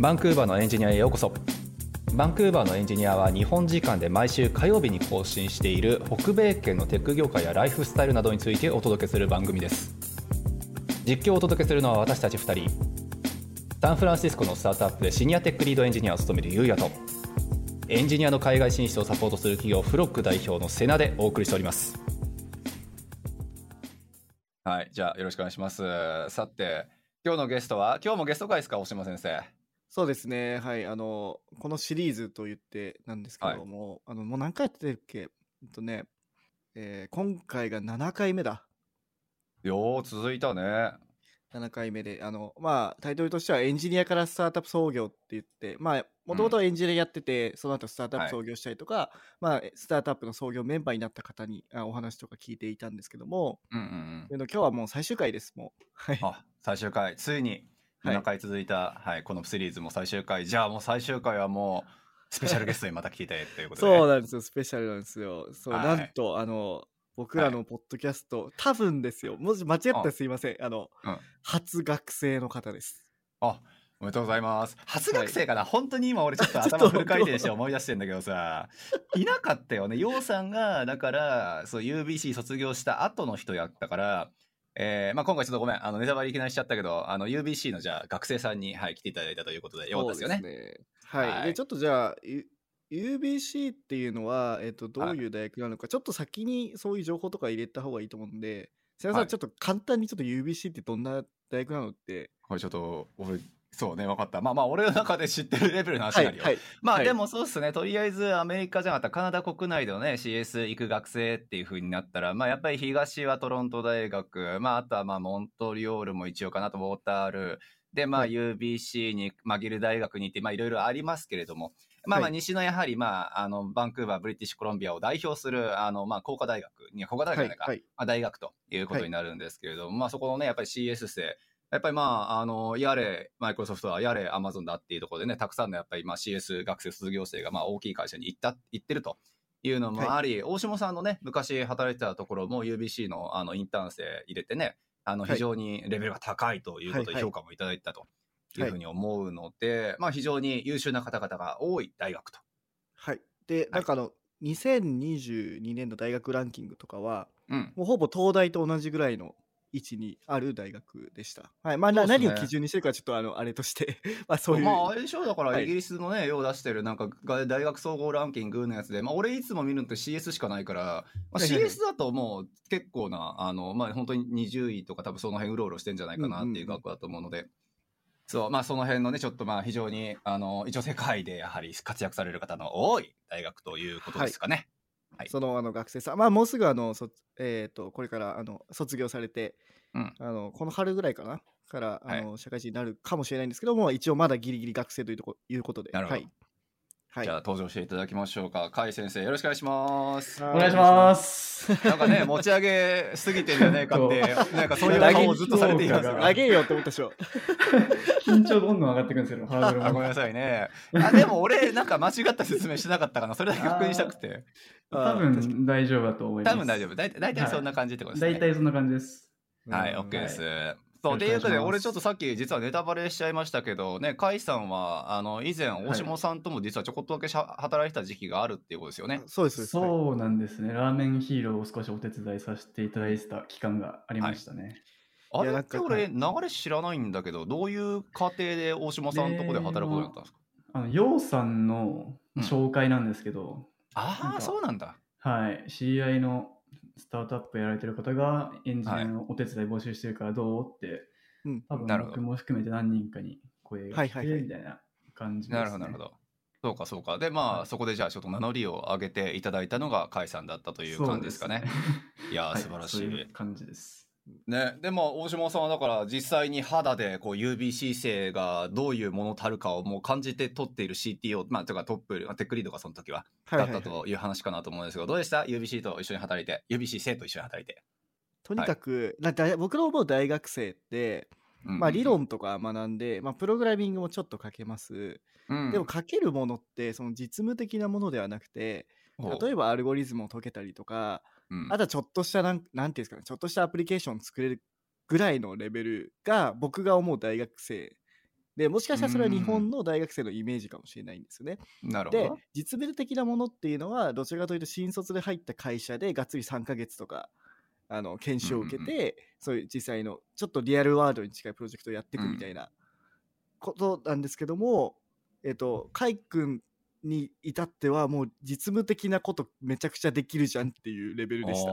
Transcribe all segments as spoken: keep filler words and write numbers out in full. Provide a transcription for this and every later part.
バンクーバーのエンジニアへようこそ。バンクーバーのエンジニアは日本時間で毎週火曜日に更新している北米圏のテック業界やライフスタイルなどについてお届けする番組です。実況をお届けするのは私たちふたり、サンフランシスコのスタートアップでシニアテックリードエンジニアを務めるゆうやと、エンジニアの海外進出をサポートする企業フロック代表のセナでお送りしております。はい、じゃあよろしくお願いします。さて、今日のゲストは、今日もゲスト会ですか、大島先生。そうですね、はい、あのこのシリーズと言ってなんですけども、はい、あのもう何回やってるっけ、えっとね、えー、今回がななかいめだよ。続いたね。ななかいめで、あのまあタイトルとしてはエンジニアからスタートアップ創業って言って、まあもともとエンジニアやってて、うん、その後スタートアップ創業したりとか、はい、まあ、スタートアップの創業メンバーになった方にあお話とか聞いていたんですけども、うんうんうん、今日はもう最終回です。もう、はい、あ、最終回、ついにななかい続いた、はいはい、このシリーズも最終回。じゃあもう最終回はもうスペシャルゲストにまた聞いたいということで、ね、そうなんですよ、スペシャルなんですよ。そう、はい、なんとあの僕らのポッドキャスト、はい、多分ですよ、もし間違ったらすいません、あの、うん、初学生の方です。あ、おめでとうございます。初学生かな、はい、本当に今俺ちょっと頭フル回転して思い出してんだけどさいなかったよね、ヨウさんが。だからそう ユービーシー 卒業した後の人やったからえーまあ、今回ちょっとごめん、あのネタバレいきなりしちゃったけど、あの ユービーシー のじゃあ学生さんに、はい、来ていただいたということでよかったですよ ね, ですね、はいはい、でちょっとじゃあ ユービーシー っていうのは、えー、とどういう大学なのか、はい、ちょっと先にそういう情報とか入れた方がいいと思うんで、瀬名さん、はい、ちょっと簡単にちょっと ユービーシー ってどんな大学なのってこれちょっと俺そうね、分かった。まあまあ俺の中で知ってるレベルの話になるよ、はいはい、まあでもそうっすね、とりあえずアメリカじゃなかったカナダ国内でのね シーエス 行く学生っていう風になったら、まあやっぱり東はトロント大学、まああとはまあモントリオールも一応かなと、ウォータールで、まあ ユービーシー にマギル大学に行って、まあいろいろありますけれども、まあまあ西のやはりまああのバンクーバー、ブリティッシュコロンビアを代表するあのまあ工科大学、いや工科大学じゃないか、はいはい、まあ、大学ということになるんですけれども、はい、まあそこのねやっぱり シーエス 生、やっぱりまああのやれマイクロソフトはやれアマゾンだっていうところでね、たくさんのやっぱりまあ シーエス 学生卒業生がまあ大きい会社に行った行ってるというのもあり、はい、大下さんのね昔働いてたところも ユービーシー のあのインターン生入れてね、あの非常にレベルが高いということで評価もいただいたというふうに思うので、はいはい、まあ非常に優秀な方々が多い大学と。はい。で、なんかあの、はい、にせんにじゅうにねんの大学ランキングとかは、うん、もうほぼ東大と同じぐらいの位置にある大学でした。はい、まあ、ね、何を基準にしてるかちょっとあのあれとしてまあそういう。まああれでしょう、だからイギリスのね、はい、よう出してるなんか大学総合ランキングのやつで、まあ俺いつも見るのって シーエス しかないから、まあ、シーエス だともう結構なあのまあ本当ににじゅういとか多分その辺うろうろしてんじゃないかなっていう学科だと思うので、うんうん、そうまあその辺のねちょっとまあ非常にあの一応世界でやはり活躍される方の多い大学ということですかね。はいはい、そのあの学生さん、まあ、もうすぐあのそ、えー、とこれからあの卒業されて、うん、あのこの春ぐらいかなからあの、はい、社会人になるかもしれないんですけども、一応まだギリギリ学生というとこいうことで、なるほど、はい、じゃあ登場していただきましょうか。甲斐先生、よろしくお願いします。お願いします。なんかね持ち上げすぎてるじゃねえかってなんかそういう話をずっとされていますよ。投げようと思ったでしょ緊張どんどん上がってくるんですよハードルもごめんなさいねあでも俺なんか間違った説明してなかったかな、それだけ確認したくて。多分大丈夫だと思います。多分大丈夫、だいたいそんな感じってことですね。だいたいそんな感じです。はい、 OK です。そうということで、俺ちょっとさっき実はネタバレしちゃいましたけどね、甲斐さんはあの以前大下さんとも実はちょこっとだけ働いてた時期があるっていうことですよね。はい、そうです、そうなんですね、はい、ラーメンヒーローを少しお手伝いさせていただいてた期間がありましたね。はい、あれって俺流れ知らないんだけど、どういう過程で大下さんのとこで働くことになったんですか。あの陽さんの紹介なんですけど、うん、ああそうなんだ。はい、知り合いのスタートアップやられてる方がエンジニアのお手伝い募集してるからどうって、はい、うん、多分僕も含めて何人かに声が来てみたいな感じですね。はいはいはい、なるほどなるほど、そうかそうか。でまあ、はい、そこでじゃあちょっと名乗りを上げていただいたのが甲斐さんだったという感じですかね。いやー素晴らしい、はい、そういう感じですね。でも大島さんはだから実際に肌でこう ユービーシー 生がどういうものたるかをもう感じて取っている シーティーオー、まあ、とかトップテックリードがその時はだったという話かなと思うんですけど、どうでした ユービーシー と一緒に働いて、 ユービーシー 生と一緒に働いて。とにかく、はい、だ僕の思う大学生って、うんうんうんまあ、理論とか学んで、まあ、プログラミングもちょっと書けます、うん、でも書けるものってその実務的なものではなくて、例えばアルゴリズムを解けたりとか、うん、あとはちょっとしたなん、なんていうんですかね、ちょっとしたアプリケーション作れるぐらいのレベルが僕が思う大学生でもしかしたらそれは日本の大学生のイメージかもしれないんですよね。なるほど。で実務的なものっていうのはどちらかというと新卒で入った会社でがっつりさんかげつとかあの研修を受けて、うんうん、そういう実際のちょっとリアルワールドに近いプロジェクトをやっていくみたいなことなんですけども、うんえっと、海君に至ってはもう実務的なことめちゃくちゃできるじゃんっていうレベルでした。ああ、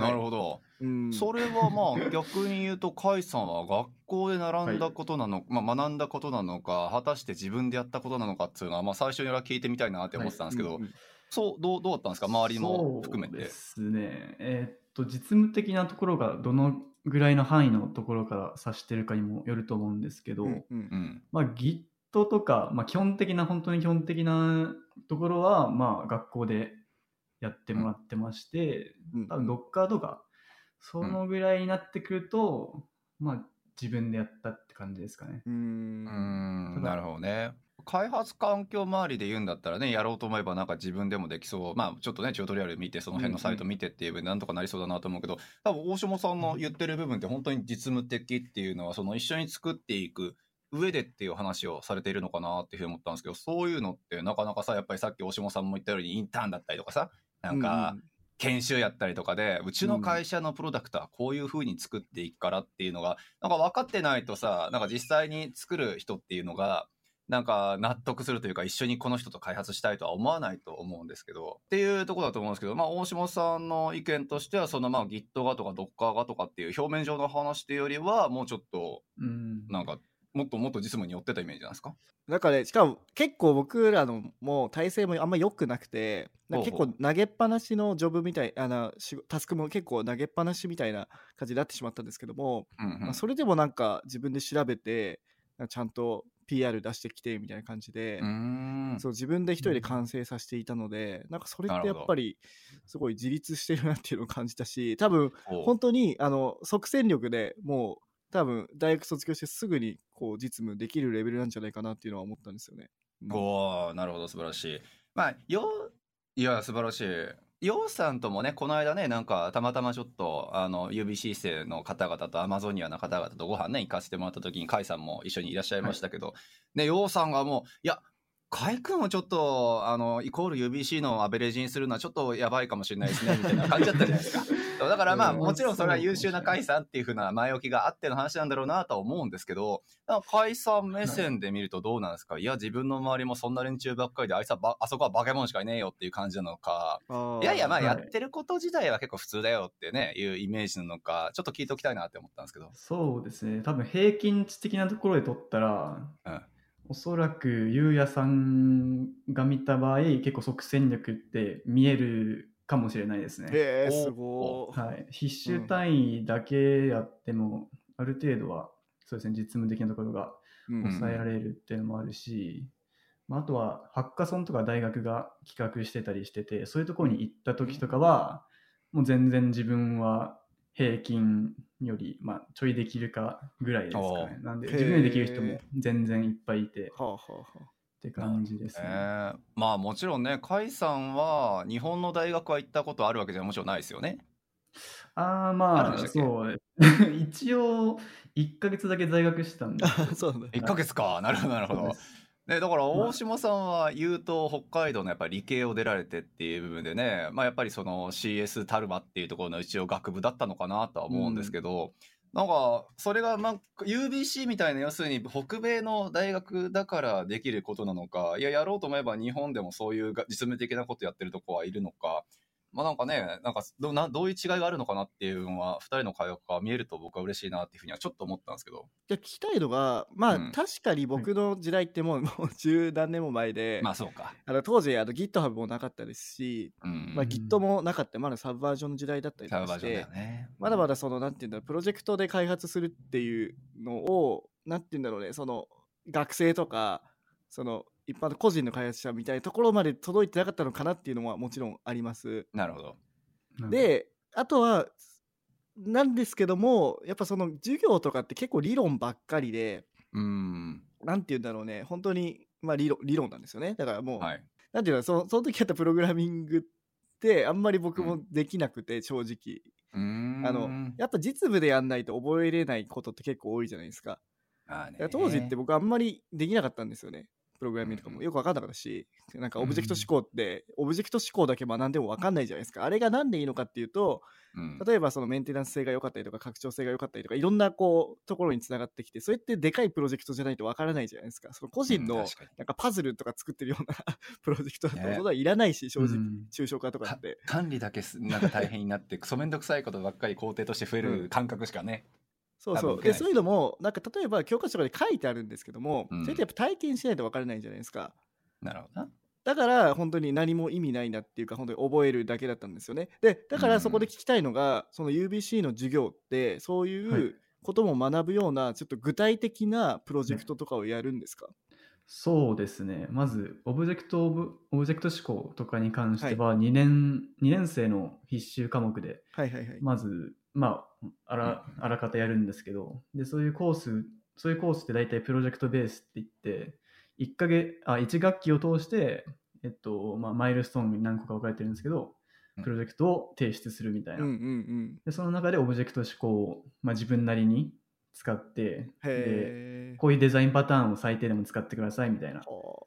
なるほど、はいうん、それはまあ逆に言うと甲斐さんは学校で学んだことなのか、はいまあ、学んだことなのか果たして自分でやったことなのかっていうのは、まあ、最初には聞いてみたいなって思ってたんですけど、はいうんうん、そう どう、どうだったんですか周りも含めて。そうですね、えーっと実務的なところがどのぐらいの範囲のところから指してるかにもよると思うんですけど、うんうんうん、まあ Gitとか、まあ、基本的な本当に基本的なところは、まあ、学校でやってもらってまして、うん、多分 Docker とかそのぐらいになってくると、うんまあ、自分でやったって感じですかね。うーん、なるほどね。開発環境周りで言うんだったらね、やろうと思えばなんか自分でもできそう、まあちょっとねチュートリアル見てその辺のサイト見てっていう分なんとかなりそうだなと思うけど、多分大下さんの言ってる部分って本当に実務的っていうのはその一緒に作っていく上でっていう話をされているのかなっていうふうに思ったんですけど、そういうのってなかなかさやっぱりさっき大下さんも言ったようにインターンだったりとかさなんか研修やったりとかで、うん、うちの会社のプロダクトはこういうふうに作っていくからっていうのがなんか分かってないとさ、なんか実際に作る人っていうのがなんか納得するというか一緒にこの人と開発したいとは思わないと思うんですけどっていうところだと思うんですけど、まあ大下さんの意見としてはそのまあ Git がとか Docker がとかっていう表面上の話というよりはもうちょっとなんか、うんもっともっと実務に寄ってたイメージなんですか。なんかね、しかも結構僕らのもう体制もあんま良くなくて、なんか結構投げっぱなしのジョブみたいあのタスクも結構投げっぱなしみたいな感じになってしまったんですけども、うんうんまあ、それでもなんか自分で調べてちゃんと ピーアール 出してきてみたいな感じで、うーんそう自分で一人で完成させていたので、うん、なんかそれってやっぱりすごい自立してるなっていうのを感じたし、多分本当にあの即戦力でもう多分大学卒業してすぐにこう実務できるレベルなんじゃないかなっていうのは思ったんですよね。おー、なるほど、素晴らしい。まあよいや素晴らしい。ようさんともねこの間ねなんかたまたまちょっとあの ユービーシー 生の方々とアマゾニアの方々とご飯ね行かせてもらった時に甲斐さんも一緒にいらっしゃいましたけど、はい、ねようさんがもういや甲斐君をちょっとあのイコール ユービーシー のアベレージにするのはちょっとやばいかもしれないですねみたいな感じだったじゃないですか。だからまあもちろんそれは優秀な甲斐さんっていう風な前置きがあっての話なんだろうなとは思うんですけど、甲斐さん目線で見るとどうなんですか。いや自分の周りもそんな連中ばっかりで あ, いつはばあそこはバケモンしかいねえよっていう感じなのか、いやいやまあやってること自体は結構普通だよってねいうイメージなのか、ちょっと聞いておきたいなって思ったんですけど。そうですね、多分平均値的なところで取ったら、うん、おそらくゆうやさんが見た場合結構即戦力って見えるかもしれないですね。えー、すごい、はい、必修単位だけやっても、うん、ある程度はそうですね、実務的なところが抑えられるっていうのもあるし、うんうん、あとはハッカソンとか大学が企画してたりしてて、そういうところに行った時とかは、うん、もう全然自分は平均より、まあ、ちょいできるかぐらいですかね。なんで自分でできる人も全然いっぱいいて、はあはあって感じですね。えー、まあもちろんね甲斐さんは日本の大学は行ったことあるわけじゃもちろんないですよね。ああまあそう一応いっかげつだけ在学したんでそうだ、ね、いっかげつか、なるほどなるほど。ね、だから大下さんは言うと北海道のやっぱり理系を出られてっていう部分でね、まあ、やっぱりその シーエス タルバっていうところの一応学部だったのかなとは思うんですけど、うんなんかそれが、まあ、ユービーシー みたいな要するに北米の大学だからできることなのか、いややろうと思えば日本でもそういう実務的なことやってるとこはいるのか、まあなんかねなんか ど, などういう違いがあるのかなっていうのはふたりの会話が見えると僕は嬉しいなっていうふうにはちょっと思ったんですけど。いや聞きたいのがまあ、うん、確かに僕の時代ってもう十、うん、何年も前で、まあそうかあの当時あの GitHub もなかったですし、うんまあ、Git もなかった、まだサブバージョンの時代だったりとかして、だよ、ね、まだまだそのなんていうんだろう、プロジェクトで開発するっていうのをなんていうんだろうね、その学生とかその一般の個人の開発者みたいなところまで届いてなかったのかなっていうのはもちろんあります。なるほど。であとはなんですけども、やっぱその授業とかって結構理論ばっかりで、うーんなんていうんだろうね、本当にまあ理論、理論なんですよね。だからもう、はい、なんていうの、そ、その時やったプログラミングってあんまり僕もできなくて、うん、正直うーんあのやっぱ実務でやんないと覚えれないことって結構多いじゃないですか。あね、当時って僕あんまりできなかったんですよね。プログラミングとかもよく分かんなかったし、うん、なんかオブジェクト思考って、うん、オブジェクト思考だけ学んでも分かんないじゃないですか。あれがなんでいいのかっていうと、うん、例えばそのメンテナンス性が良かったりとか拡張性が良かったりとかいろんなこうところにつながってきて、それってでかいプロジェクトじゃないと分からないじゃないですか。その個人のなんかパズルとか作ってるようなプロジェクトだとそれはいらないし、正直、うん、抽象化とかってか管理だけなんか大変になってクソめんどくさいことばっかり工程として増える感覚しかね、うんそうそう。で、そういうのもなんか例えば教科書とかで書いてあるんですけども、うん、それってやっぱ体験しないと分からないじゃないですか。なるほどな。だから本当に何も意味ないなっていうか、本当に覚えるだけだったんですよね。で、だからそこで聞きたいのが、うん、その ユービーシー の授業ってそういうことも学ぶような、はい、ちょっと具体的なプロジェクトとかをやるんですか？そうですね。まずオブジェクトオブ、オブジェクト思考とかに関してはにねん、はい、にねん生の必修科目で、はいはいはい、まずまあ、あら、あらかたやるんですけど、で、そういうコース、そういうコースって大体プロジェクトベースって言って、1ヶ月、あ、1学期を通して、えっと、まあ、マイルストーンに何個か分かれてるんですけど、プロジェクトを提出するみたいな。うんうんうん、で、その中でオブジェクト思考を、まあ、自分なりに使って、で、こういうデザインパターンを最低でも使ってくださいみたいな、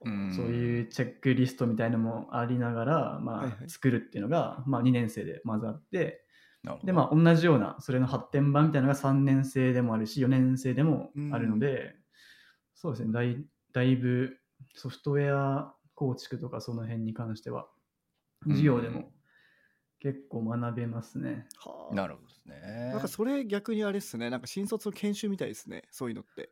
うん、そういうチェックリストみたいなのもありながら、まあ、作るっていうのが、はいはい、まあ、にねん生で混ざって、でまあ、同じようなそれの発展版みたいなのがさんねん生でもあるしよねん生でもあるので、うん、そうですね、だい、だいぶソフトウェア構築とかその辺に関しては授業でも結構学べますね、うんはあ、なるほどですね。なんかそれ逆にあれですね、なんか新卒の研修みたいですね、そういうのって。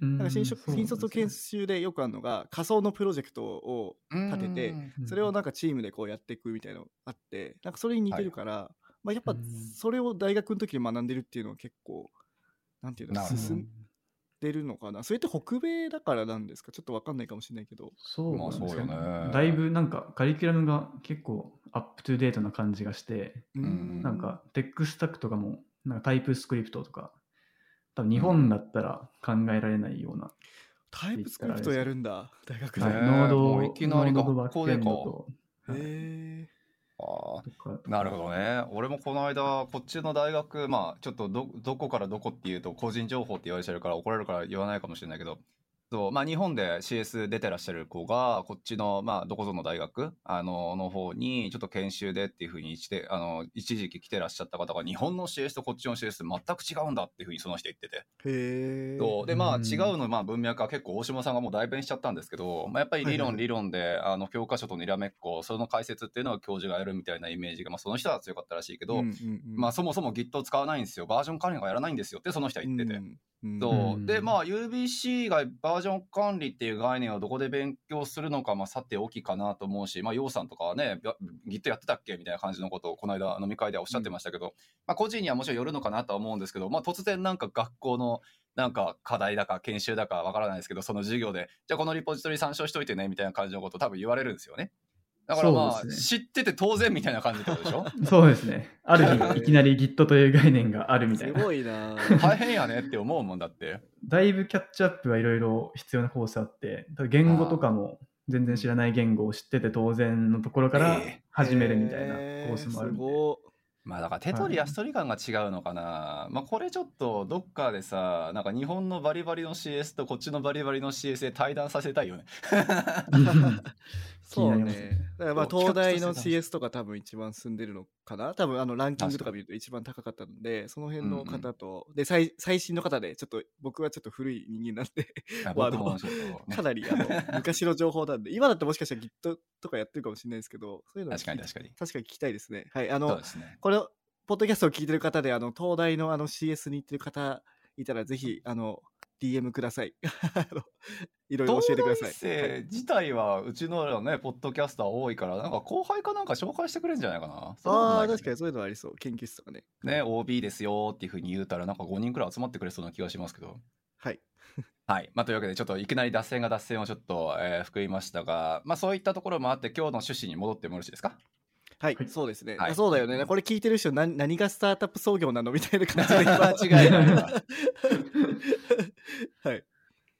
なんか新卒研修でよくあるのが仮想のプロジェクトを立ててそれをなんかチームでこうやっていくみたいなのがあって、なんかそれに似てるから、はいまあ、やっぱそれを大学の時に学んでるっていうのは結構なんていうの進んでるのかな。それって北米だからなんですか？ちょっと分かんないかもしれないけど。そうなんですよね。だいぶなんかカリキュラムが結構アップトゥデートな感じがして、うんなんかテックスタックとかもなんかタイプスクリプトとか多分日本だったら考えられないような、うん、タイプスクリプトやるんだ大学で。ノードいきなり学校でか。へーあなるほどね。俺もこの間こっちの大学まあちょっと ど, どこからどこっていうと個人情報って言われちゃうから怒られるから言わないかもしれないけど、そう、まあ、日本で シーエス 出てらっしゃる子がこっちの、まあ、どこぞの大学あ の, の方にちょっと研修でっていう風にしてあの一時期来てらっしゃった方が日本の シーエス とこっちの シーエス 全く違うんだっていう風にその人言ってて、へそうでまあ違うの、まあ、文脈は結構大島さんがもう代弁しちゃったんですけど、まあ、やっぱり理論理論であの教科書とにらめっこその解説っていうのは教授がやるみたいなイメージが、まあ、その人は強かったらしいけど、うんうんうんまあ、そもそも Git を使わないんですよ、バージョン管理がやらないんですよってその人は言ってて、うんそうでまあ ユービーシー がバージョン管理っていう概念をどこで勉強するのか、まあ、さておきかなと思うし、まあ、ヨウさんとかはね Git やってたっけみたいな感じのことをこの間飲み会ではおっしゃってましたけど、うんまあ、個人にはもちろんよるのかなとは思うんですけど、まあ、突然なんか学校のなんか課題だか研修だかわからないですけどその授業でじゃあこのリポジトリ参照しといてねみたいな感じのことを多分言われるんですよね。だからまあ、ね、知ってて当然みたいな感じってことでしょ。そうですね。ある日いきなり Git という概念があるみたいな。すごいな。大変やねって思うもんだって。だいぶキャッチアップはいろいろ必要なコースあって、言語とかも全然知らない言語を知ってて当然のところから始めるみたいなコースもあるんで。えーえー、すごい。まあだから手取り足取り感が違うのかな、はい、まあこれちょっとどっかでさなんか日本のバリバリの シーエス とこっちのバリバリの シーエス で対談させたいよね。そうね。だからまあ東大の シーエス とか多分一番進んでるのかな、多分あのランキングとか見ると一番高かったのでその辺の方と、うんうん、で 最, 最新の方でちょっと僕はちょっと古い人間なんであのかなりあの昔の情報なんで今だってもしかしたら Git とかやってるかもしれないですけどそういうの確かに確かに確かに聞きたいですね。はい、あのそうですね。これポッドキャストを聞いてる方であの東大 の, あの シーエス に行ってる方いたらぜひあの ディーエム ください。いろいろ教えてください。東大生自体はうちのねポッドキャスター多いからなんか後輩かなんか紹介してくれるんじゃないかな。ああ確かにそういうのありそう。研究室とかね。ね オービー ですよっていう風に言うたらなんかごにんくらい集まってくれそうな気がしますけど。はい。はいまあ、というわけでちょっといきなり脱線が脱線をちょっと、えー、含みましたが、まあそういったところもあって今日の趣旨に戻ってもよろしいですか。はい、はい、そうですね、はい、そうだよね。これ聞いてる人 何, 何がスタートアップ創業なのみたいな感じで間違いないわ。はい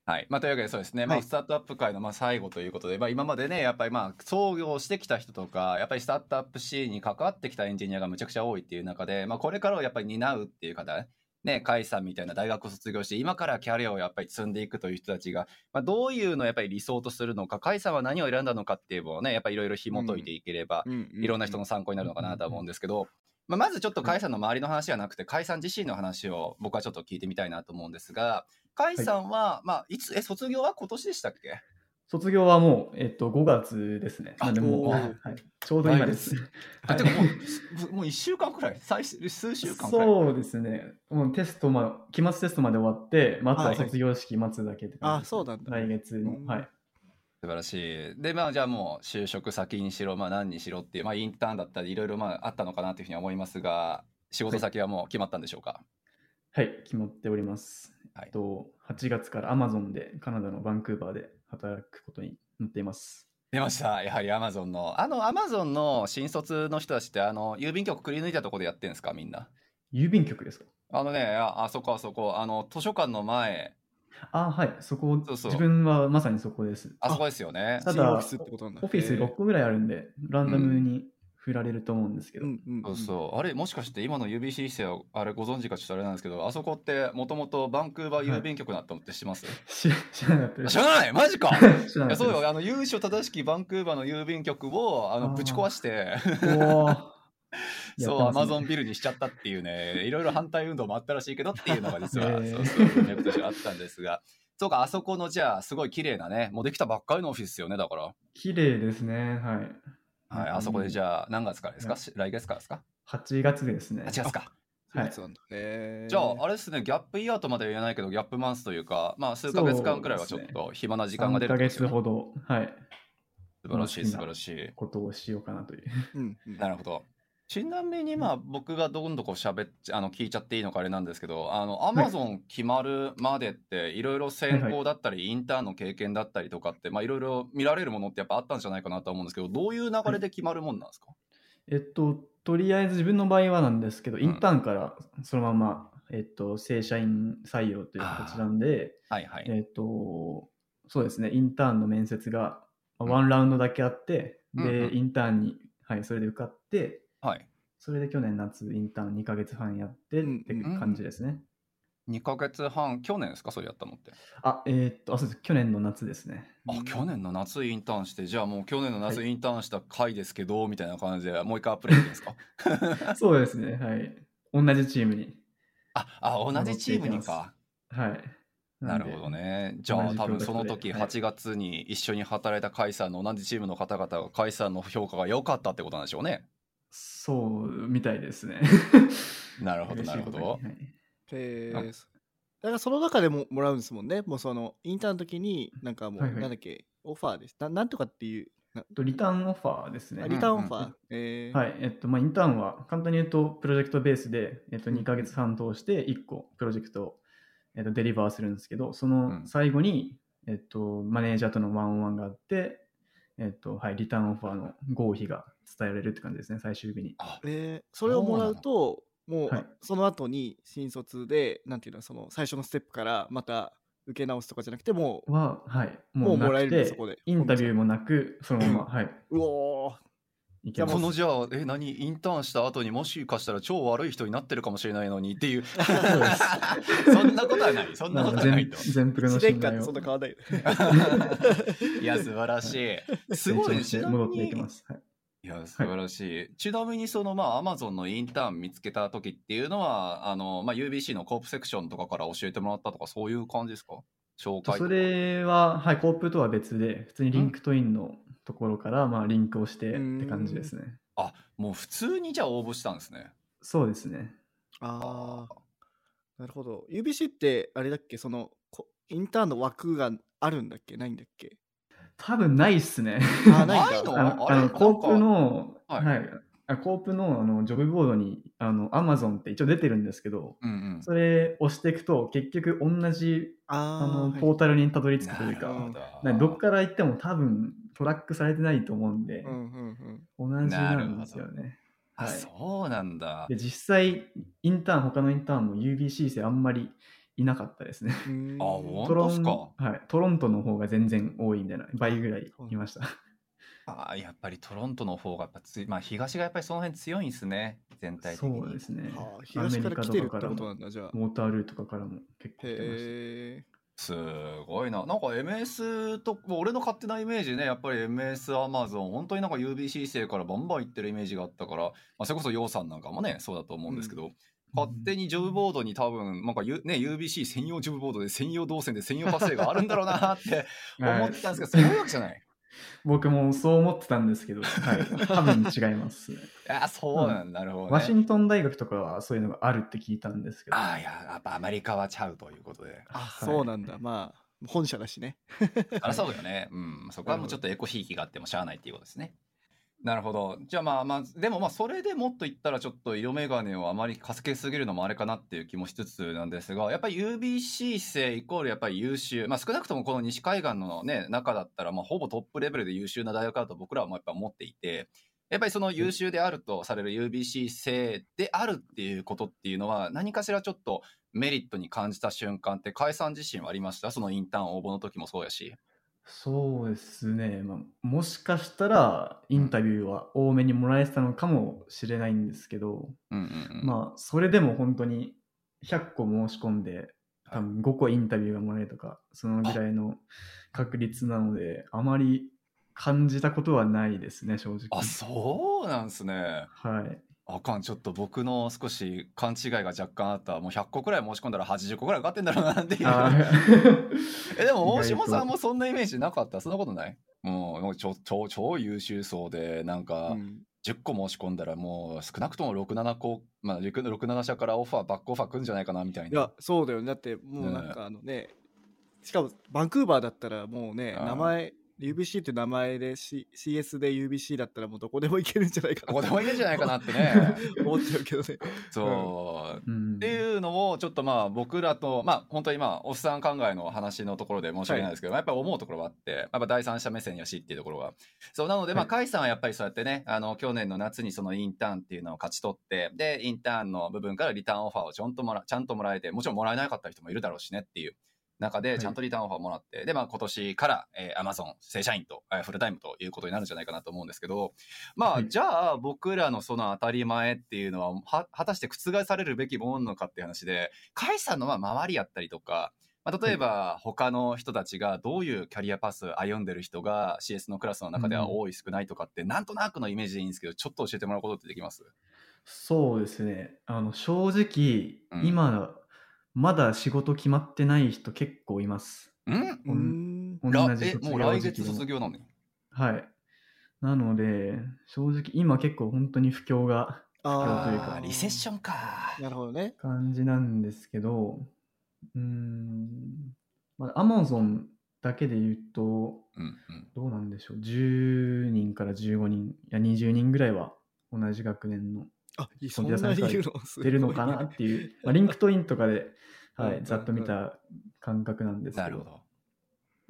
はいまあ、というわけでそうですね、まあ、スタートアップ界のまあ最後ということで、はいまあ、今までねやっぱりまあ創業してきた人とかやっぱりスタートアップシーンに関わってきたエンジニアがむちゃくちゃ多いっていう中で、まあ、これからをやっぱり担うっていう方ね、甲斐さんみたいな大学を卒業して、今からキャリアをやっぱり積んでいくという人たちが、まあ、どういうのをやっぱり理想とするのか、甲斐さんは何を選んだのかっていうのをね、やっぱりいろいろ紐解いていければ、うん、いろんな人の参考になるのかなと思うんですけど、まあ、まずちょっと甲斐さんの周りの話じゃなくて、甲斐さん自身の話を僕はちょっと聞いてみたいなと思うんですが、甲斐さんは、まあ、いつ、え、卒業は今年でしたっけ？卒業はもう、えっと、ごがつですね。あ、でも、はい、ちょうど今です。あ、でももう、もういっしゅうかんくらい、最数週間くらい。そうですね。もうテスト、ま、期末テストまで終わって、また卒業式待つだけって感じです。あ、そうなんだ。来月の、うん、はい。素晴らしい。で、まあ、じゃあもう、就職先にしろ、まあ、何にしろっていう、まあ、インターンだったり、いろいろ、まあ、あったのかなというふうに思いますが、仕事先はもう決まったんでしょうか？はい、はい、決まっております。はい、えっと、はちがつから Amazon で、カナダのバンクーバーで、働くことになっています。出ました。やはり Amazon のあの Amazon の新卒の人たちってあの郵便局くり抜いたところでやってるんですか、みんな？郵便局ですか？あのね、あ、あそこあそこあの図書館の前。あ、はい、そこ、そうそう、自分はまさにそこです。あそこですよね。ただオフィスってことなんだ。オフィスろっこぐらいあるんでランダムに振られると思うんですけど。うんうんうんうん、そうそう、あれもしかして今の ユービーシー 生はあれご存知かちょっとあれなんですけど、あそこってもともとバンクーバー郵便局だったのって知ってます？はい、知らなかったです。知らない？マジか。知らない。そうよ、あの由緒正しきバンクーバーの郵便局をあのぶち壊して。そう、ね、アマゾンビルにしちゃったっていうね、いろいろ反対運動もあったらしいけどっていうのが実は、えー、そうそういうことがあったんですが、そうか、あそこのじゃあすごい綺麗なね、もうできたばっかりのオフィスですよね、だから。綺麗ですね、はい。はい、あそこでじゃあ何月からですか？来月からですか？はちがつですね。はちがつか。はい、じゃああれですね、ギャップイヤーとまでは言えないけどギャップマンスというか、まあ数ヶ月間くらいはちょっと暇な時間が出るんですよね。さんかげつほど、はい。素晴らしい素晴らしいことをしようかなという。うん、なるほど。ちなみに、まあ、僕がどんどこ喋っちゃ、あの、聞いちゃっていいのかあれなんですけど、あの、Amazon 決まるまでって、いろいろ選考だったり、インターンの経験だったりとかって、まあ、いろいろ見られるものってやっぱあったんじゃないかなと思うんですけど、どういう流れで決まるもんなんですか？はい、えっと、とりあえず自分の場合はなんですけど、インターンからそのまま、うん、えっと、正社員採用という形なんで、はいはい。えっと、そうですね、インターンの面接がワンラウンドだけあって、うん、で、うん、インターンに、はい、それで受かって、はい、それで去年夏インターンにかげつはんやってって感じですね。うん、にかげつはん、去年ですか、それやったのって？あ、えー、っとあそうです、去年の夏ですね。あ、去年の夏インターンして、じゃあもう去年の夏インターンした回ですけど、はい、みたいな感じでもう一回アップデートですか？そうですね、はい。同じチームに。ああ、同じチームにか。はい。なるほどね。じゃあ多分その時はちがつに一緒に働いた甲斐さんの同じチームの方々が甲斐さんの評価が良かったってことなんでしょうね。そうみたいですね。なるほどなるほど。えー、だからその中でももらうんですもんね。もうそのインターンの時になんかもう、はいはい、なんだっけオファーです。な, なんとかっていうリターンオファーですね。リターンオファー。うんうん、えー、はい。えっとまあインターンは簡単に言うとプロジェクトベースでえっとにかげつはん通していっこプロジェクトを、えっと、デリバーするんですけど、その最後に、うん、えっとマネージャーとのワンオンワンがあって。えっとはい、リターンオファーの合否が伝えられるって感じですね、最終日に。あ、えー、それをもらうと、もう、はい、その後に新卒で、なんていうの、その最初のステップからまた受け直すとかじゃなくて、もう、ははい、もうもらえる、そこで。インタビューもなく、そのまま、はい。うおー。じゃあこのじゃあえ何インターンした後にもしかしたら超悪い人になってるかもしれないのにっていう。そうですそんなことはないそんなことはないと。全部の信頼を。そんな変わらない。いや素晴らしい。はい、すごいね。ちなみに戻っていきます。はい、いや素晴らしい。はい、ちなみにそのまあ Amazon のインターン見つけた時っていうのはあのまあ ユービーシー のコープセクションとかから教えてもらったとかそういう感じですか？紹介。それははいコープとは別で普通にリンクトインのところからまあリンクをしてって感じですね。あ、もう普通にじゃあ応募したんですね。そうですね。ああ、なるほど。ユービーシー ってあれだっけ、そのインターンの枠があるんだっけ、ないんだっけ？多分ないっすね。あ、ないんだ。あの、あのコープの、はい、はい、あコープのあのジョブボードにあの Amazon って一応出てるんですけど、うんうん、それ押していくと結局同じああのポータルにたどり着くというか、はい、などっから行っても多分トラックされてないと思うんで、うんうんうん、同じなんですよね。はい、そうなんだ。で実際インターン他のインターンも ユービーシー 生あんまりいなかったですね。あ、本当ですか。はい、トロントの方が全然多いみたいな倍ぐらいいました。ああ、やっぱりトロントの方がやっぱつ、まあ、東がやっぱりその辺強いんですね、全体的に。そうですね。はあ、東から来てるってことなんだ、じゃあ。モータールートとかからも結構来てました。すごいな。なんか エムエス と、俺の勝手なイメージね、やっぱり エムエス、Amazon、本当になんか ユービーシー 生からバンバン行ってるイメージがあったから、まあ、それこそヨウさんなんかもね、そうだと思うんですけど、うん、勝手にジョブボードに多分、なんか、U ね、ユービーシー 専用ジョブボードで専用動線で専用発生があるんだろうなって思ってたんですけど、そういうわけじゃない。僕もそう思ってたんですけど、はい、多分違います、ね。あ、そうなんだ、なるほど、ね。ワシントン大学とかはそういうのがあるって聞いたんですけど。ああ、いや、やっぱアメリカはちゃうということで。あ、はい、そうなんだ。まあ本社だしね。あら、そうだよね。うん、そこはもうちょっとエコひいきがあってもしゃあないっていうことですね。なるほど。じゃあまあまあ、でもまあそれでもっと言ったらちょっと色眼鏡をあまりかすけすぎるのもあれかなっていう気もしつつなんですが、やっぱり ユービーシー 生イコールやっぱり優秀、まあ少なくともこの西海岸のね、中だったらまあほぼトップレベルで優秀な大学だと僕らはもうやっぱ思っていて、やっぱりその優秀であるとされる ユービーシー 生であるっていうことっていうのは何かしらちょっとメリットに感じた瞬間って甲斐さん自身はありました？そのインターン応募の時もそうやし。そうですね、まあ、もしかしたらインタビューは多めにもらえてたのかもしれないんですけど、うんうんうん、まあそれでも本当にひゃっこ申し込んで多分ごこインタビューがもらえるとかそのぐらいの確率なので あ, あまり感じたことはないですね、正直。あ、そうなんですね。はい、あかん、ちょっと僕の少し勘違いが若干あった。もうひゃっこくらい申し込んだらはちじゅっこくらい受かってんだろうなっていうえ、でも大島さんもそんなイメージなかった？そんなことない？もうちょ超超優秀そうでなんか、うん、じゅっこ申し込んだらもう少なくともろくじゅうななこ、まあ、ろくじゅうなな社からオファーバックオファー来るんじゃないかなみたいな。いや、そうだよね。だってもうなんかあのね、うん、しかもバンクーバーだったらもうね、うん、名前ユービーシー って名前で、C、シーエス で ユービーシー だったらもうどこでも行けるんじゃないかなどこでも行けるんじゃないかなってね思っちゃうけどね。そう、うん、っていうのをちょっとまあ僕らとまあ本当にまあおっさん考えの話のところで申し訳ないですけど、はい、やっぱり思うところはあって、やっぱ第三者目線やしっていうところがそうなので、まあ甲斐さんはやっぱりそうやってね、あの去年の夏にそのインターンっていうのを勝ち取って、でインターンの部分からリターンオファーをちゃんともらちゃんともらえて、もちろんもらえなかった人もいるだろうしねっていう中でちゃんとリターンオファーもらって、はい、でまあ今年から、えー、Amazon 正社員と、えー、フルタイムということになるんじゃないかなと思うんですけど、まあ、はい、じゃあ僕らのその当たり前っていうのは、は果たして覆されるべきものなのかっていう話で、甲斐さんのまあ周りやったりとか、まあ、例えば他の人たちがどういうキャリアパス歩んでる人が シーエス のクラスの中では多い少ないとかって、うん、なんとなくのイメージでいいんですけど、ちょっと教えてもらうことってできます？そうですね、あの正直、うん、今まだ仕事決まってない人結構います。ん？同じ卒業時期でも。もう来月卒業なのよ。はい。なので、正直今結構本当に不況が、不況というか、リセッションか。なるほどね。感じなんですけど、うーん、まあ、Amazon だけで言うと、うんうん、どうなんでしょう。じゅうにんからじゅうごにん、いやにじゅうにんぐらいは同じ学年の。あ、そんなに言うの出るのかなっていう、まあ、リンクトインとかで、はい、ざっと見た感覚なんですけど。なるほど。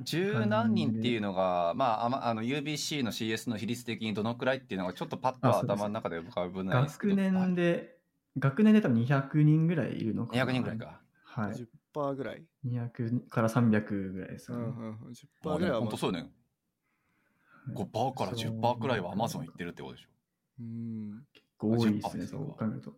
十何人っていうのが、まあ、あの ユービーシー の シーエス の比率的にどのくらいっていうのがちょっとパッと頭の中で浮かぶんですけど、学年で、はい、学年で多分にひゃくにんぐらいいるのかな。にひゃくにんぐらいか。はい。じゅっパーセント ぐらい。にひゃくからさんびゃくぐらいですかね。うんうん、じゅっパーセント ぐらいは本当そうね。ごパーセント から じゅっパーセント くらいは Amazon 行ってるってことでしょ。うん。多いですね、そう考えると。ね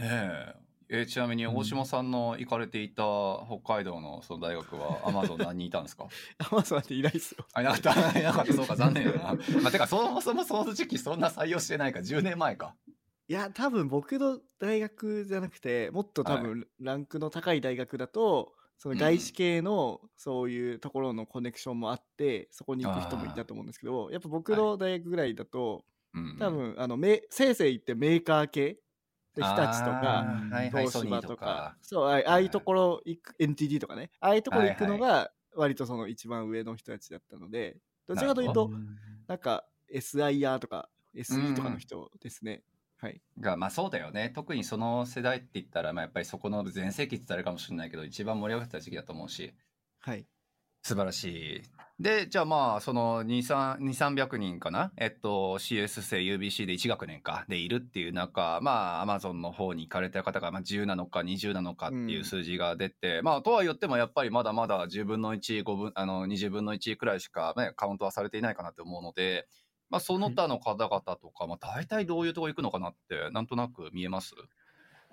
え、えー、ちなみに大島さんの行かれていた北海道のその大学は Amazon 何人いたんですか？ Amazon っていないですよ。あ、いなかった、いなかった、そうか、残念やな。まあ、てか、そもそもその時期そんな採用してないか、じゅうねんまえか。いや、多分僕の大学じゃなくて、もっと多分ランクの高い大学だと、はい、その外資系のそういうところのコネクションもあって、うん、そこに行く人もいたと思うんですけど、やっぱ僕の大学ぐらいだと、はい、多分あのせいせい言ってメーカー系で日立とか東芝とか、そう、ああいうところ行く エヌティーティー とかね、ああいうところ行くのが割とその一番上の人たちだったので、どちらかというとなんか エスアイアール とか エスイー とかの人ですね。はい、がまあそうだよね。特にその世代って言ったら、まあやっぱりそこの全盛期って言ったらかもしれないけど、一番盛り上がってた時期だと思うし、はい、素晴らしい。で、じゃあまあそのにせんさんびゃくにんかな、えっと シーエス 生 ユービーシー でいち学年かでいるっていう中、まあ Amazon の方に行かれた方がまあじゅうなのかにじゅうなのかっていう数字が出て、うん、まあとは言ってもやっぱりまだまだじゅうぶんのいち、ごぶんあのにじゅうぶんのいちくらいしか、ね、カウントはされていないかなと思うので、まあ、その他の方々とか、まあ、大体どういうところ行くのかなってなんとなく見えます？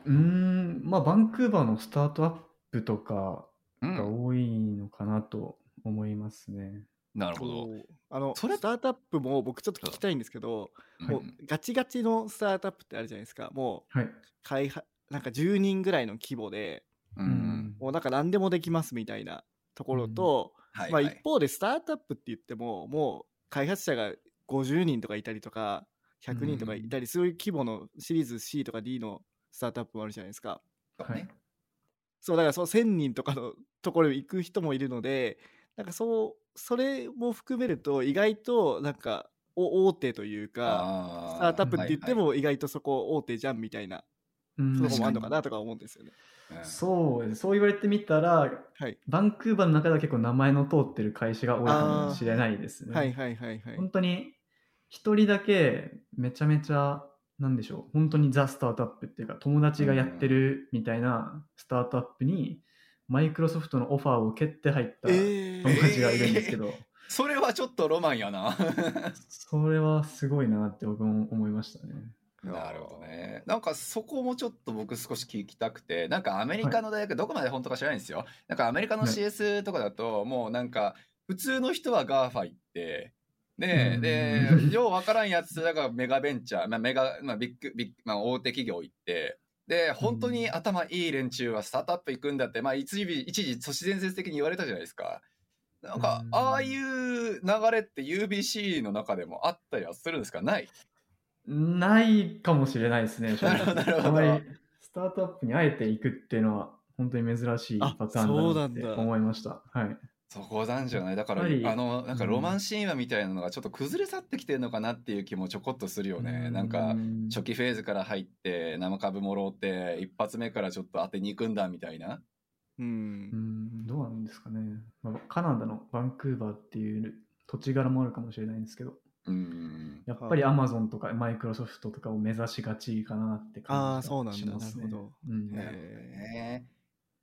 うーん、まあ、バンクーバーのスタートアップとかが多いのかなと思いますね、うんなるほど。あのスタートアップも僕ちょっと聞きたいんですけど、うん、もうガチガチのスタートアップってあるじゃないですか。もう、はい、開発なんかじゅうにんぐらいの規模で、うん、もうなんか何でもできますみたいなところと、うんはいはい、まあ、一方でスタートアップって言ってももう開発者がごじゅうにんとかいたりとかひゃくにんとかいたり、うん、そういう規模のシリーズ C とか D のスタートアップもあるじゃないですか、はい、そうだからそうせんにんとかのところに行く人もいるので、なんかそうそれも含めると意外となんか大手というかスタートアップって言っても意外とそこ大手じゃんみたいなところもあるのかなとか思うんですよね、うん、そうそう言われてみたら、はい、バンクーバーの中では結構名前の通ってる会社が多いかもしれないですね。はいはいはいはい。本当に一人だけめちゃめちゃなんでしょう、本当にザ・スタートアップっていうか友達がやってるみたいなスタートアップにマイクロソフトのオファーを受けて入った友達がいるんですけど、えーえー、それはちょっとロマンやなそれはすごいなって僕も思いましたね。なるほどね。なんかそこもちょっと僕少し聞きたくて、なんかアメリカの大学、はい、どこまで本当か知らないんですよ。なんかアメリカの シーエス とかだと、はい、もうなんか普通の人は ガーファ 行ってね、でようわからんやつだからメガベンチャー、まあ、メガ、まあ、ビッグビッグ、まあ、大手企業行ってで本当に頭いい連中はスタートアップ行くんだって、まあ、一時、一時都市伝説的に言われたじゃないですか。なんかああいう流れって ユービーシー の中でもあったりはするんですか？ないないかもしれないですね。なるほどなるほど。スタートアップにあえて行くっていうのは本当に珍しいパターンだなって思いました。はい、そこなんじゃない。だからあのなんかロマン神話みたいなのがちょっと崩れ去ってきてるのかなっていう気もちょこっとするよね、うん、なんか初期フェーズから入って生株もろうって一発目からちょっと当てに行くんだみたいな、うん、うんどうなんですかね、まあ、カナダのバンクーバーっていう土地柄もあるかもしれないんですけど、うん、やっぱり Amazon とかマイクロソフトとかを目指しがちかなって感じがしますね。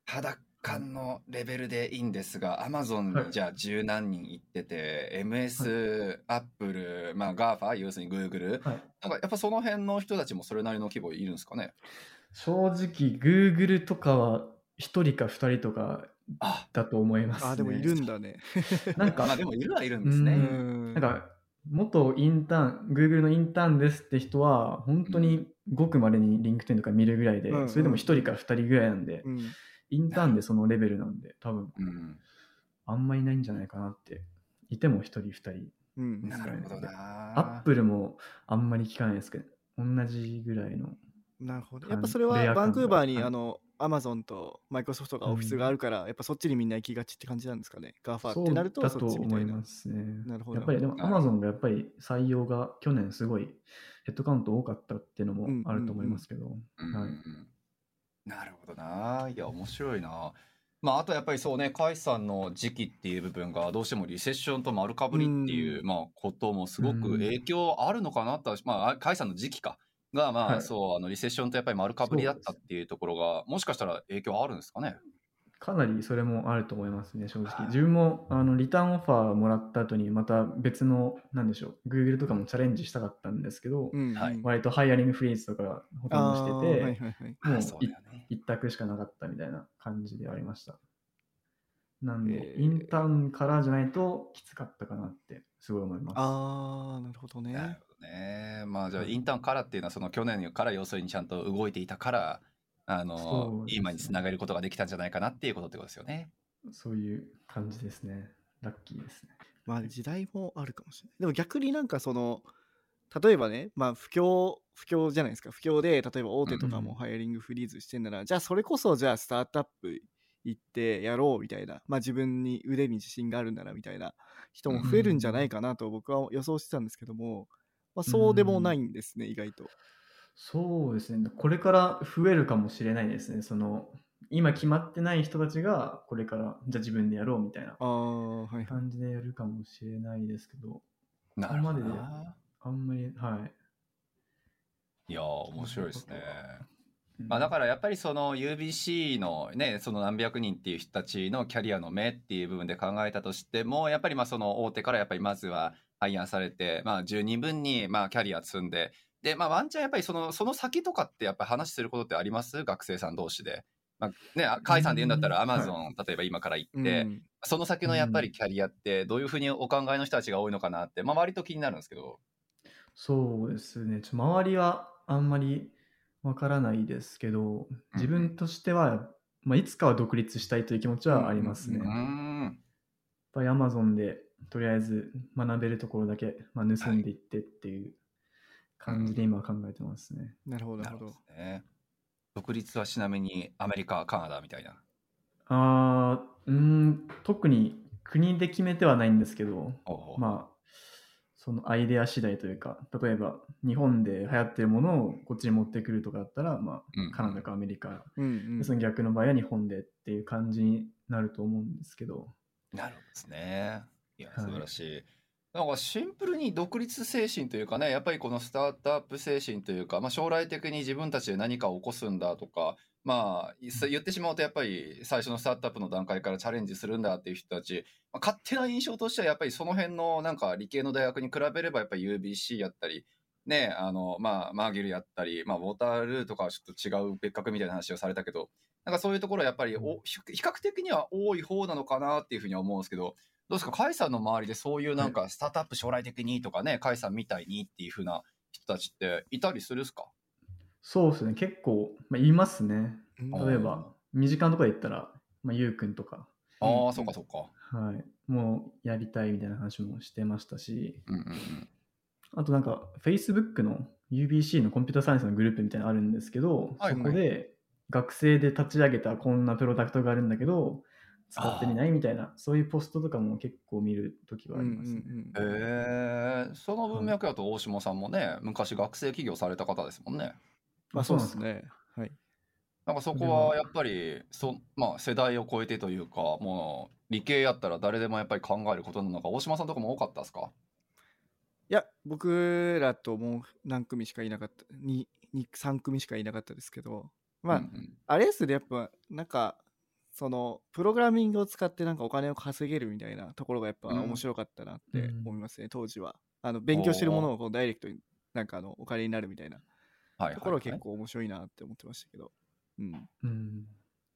肌間のレベルでいいんですが、 Amazon にじゃあ十何人行ってて、はい、エムエス、はい、Apple、まあ、ガーファ 要するに Google、はい、なんかやっぱその辺の人たちもそれなりの規模いるんですかね。正直 Google とかはひとりかふたりとかだと思いますね。ああでもいるんだねなんか、まあ、でもいるはいるんですね。うん、なんか元インターン Google のインターンですって人は本当にごくまれに リンクドイン とか見るぐらいで、うん、それでもひとりからふたりぐらいなんで、うん、インターンでそのレベルなんで多分、うん、あんまいないんじゃないかなって。いてもひとりふたり、うん、なるほどな。アップルもあんまり聞かないですけど同じぐらいの。なるほど。やっぱそれはバンクーバーにあの Amazon と Microsoft がオフィスがあるから、うん、やっぱそっちにみんな行きがちって感じなんですかね。 ガーファ ってなるとそっちみたいな。そうだと思いますね。なるほど。やっぱりでも Amazon がやっぱり採用が去年すごいヘッドカウント多かったっていうのもあると思いますけど、うんうんうん、はい、なるほどな。いや面白いな。まあ、あとやっぱりそうね、甲斐さんの時期っていう部分がどうしてもリセッションと丸かぶりっていう、うん、まあ、こともすごく影響あるのかなと。まあ、甲斐さんの時期かが、まあ、はい、そうあのリセッションとやっぱり丸かぶりだったっていうところがもしかしたら影響あるんですかね。かなりそれもあると思いますね、正直、はい、自分もあのリターンオファーもらった後にまた別のなんでしょう Google とかもチャレンジしたかったんですけど、うん、はい、割とハイアリングフリーズとかがほとんどしてて、はいはいはい、もう一、ね、択しかなかったみたいな感じでありました。なんで、えー、インターンからじゃないときつかったかなってすごい思います。ああ、なるほどね。なるほどね。まあじゃあインターンからっていうのはその去年から要するにちゃんと動いていたからあの、ね、今につなげることができたんじゃないかなっていうことってことですよね。そういう感じですね。ラッキーですね。まあ時代もあるかもしれない。でも逆になんかその例えばね、まあ不況不況じゃないですか。不況で例えば大手とかもハイアリングフリーズしてんなら、うん、じゃあそれこそじゃあスタートアップ行ってやろうみたいな、まあ自分に腕に自信があるならみたいな人も増えるんじゃないかなと僕は予想してたんですけども、まあ、そうでもないんですね、うん、意外と。そうですね。これから増えるかもしれないですね。その今決まってない人たちがこれからじゃあ自分でやろうみたいな感じでやるかもしれないですけど、なるほどな。あんまり、はい。いやー面白いですね。まあ、だからやっぱりその ユービーシー のねその何百人っていう人たちのキャリアの目っていう部分で考えたとしてもやっぱりまあその大手からやっぱりまずはハイヤーされて、まあ、十二分にまあキャリア積んで、で、まあ、ワンチャンやっぱりその、その先とかってやっぱり話することってあります？学生さん同士で。まあね、甲斐さんで言うんだったら Amazon、はい、例えば今から行って、うん、その先のやっぱりキャリアってどういうふうにお考えの人たちが多いのかなって、まあ、割と気になるんですけど。そうですね、ちょ周りはあんまりわからないですけど、自分としては、うんまあ、いつかは独立したいという気持ちはありますね、うんうん、やっぱり Amazon でとりあえず学べるところだけ、まあ、盗んでいってっていう感じで今は考えてますね、はいうん、なるほどなるほど、ね、独立はちなみにアメリカ、カナダみたいなあーうーん特に国で決めてはないんですけど、おうまあそのアイデア次第というか、例えば日本で流行ってるものをこっちに持ってくるとかだったら、まあうん、カナダかアメリカ、うんうん、その逆の場合は日本でっていう感じになると思うんですけど。なるほどですね。いや素晴らしい、はい、なんかシンプルに独立精神というかね、やっぱりこのスタートアップ精神というか、まあ、将来的に自分たちで何かを起こすんだとか、まあ、言ってしまうとやっぱり最初のスタートアップの段階からチャレンジするんだっていう人たち、まあ、勝手な印象としてはやっぱりその辺のなんか理系の大学に比べればやっぱり ユービーシー やったり、ね、あのまあマーギルやったり、まあ、ウォータールーとかはちょっと違う別格みたいな話をされたけど、なんかそういうところはやっぱりお比較的には多い方なのかなっていうふうに思うんですけど、どうですか、甲斐さんの周りでそういうなんかスタートアップ将来的にとかね、甲斐さんみたいにっていう風な人たちっていたりするんですか？そうですね、結構、まあ、いますね。例えば身近なところで言ったら、まあ、ゆうくんとか、ああそうかそうか、はい、もうやりたいみたいな話もしてましたし、うんうんうん、あとなんか Facebook の ユービーシー のコンピューターサイエンスのグループみたいなのあるんですけど、はいはい、そこで学生で立ち上げたこんなプロダクトがあるんだけど使ってみないみたいな、そういうポストとかも結構見るときはありますね、うんうんうん、えー、その文脈だと大下さんもね、はい、昔学生起業された方ですもんね。まあそうですね、はい、なんかそこはやっぱりそ、まあ、世代を超えてというか、もう理系やったら誰でもやっぱり考えることなのか、大島さんとかも多かったですか？いや僕らともう何組しかいなかった、に に、さん組しかいなかったですけど、まあ、うんうん、あれですね、やっぱなんかそのプログラミングを使ってなんかお金を稼げるみたいなところがやっぱ面白かったなって思いますね、うん、当時はあの勉強してるものをこうダイレクトになんかあのお金になるみたいなところは結構面白いなって思ってましたけど、はいはいはい、うんうん、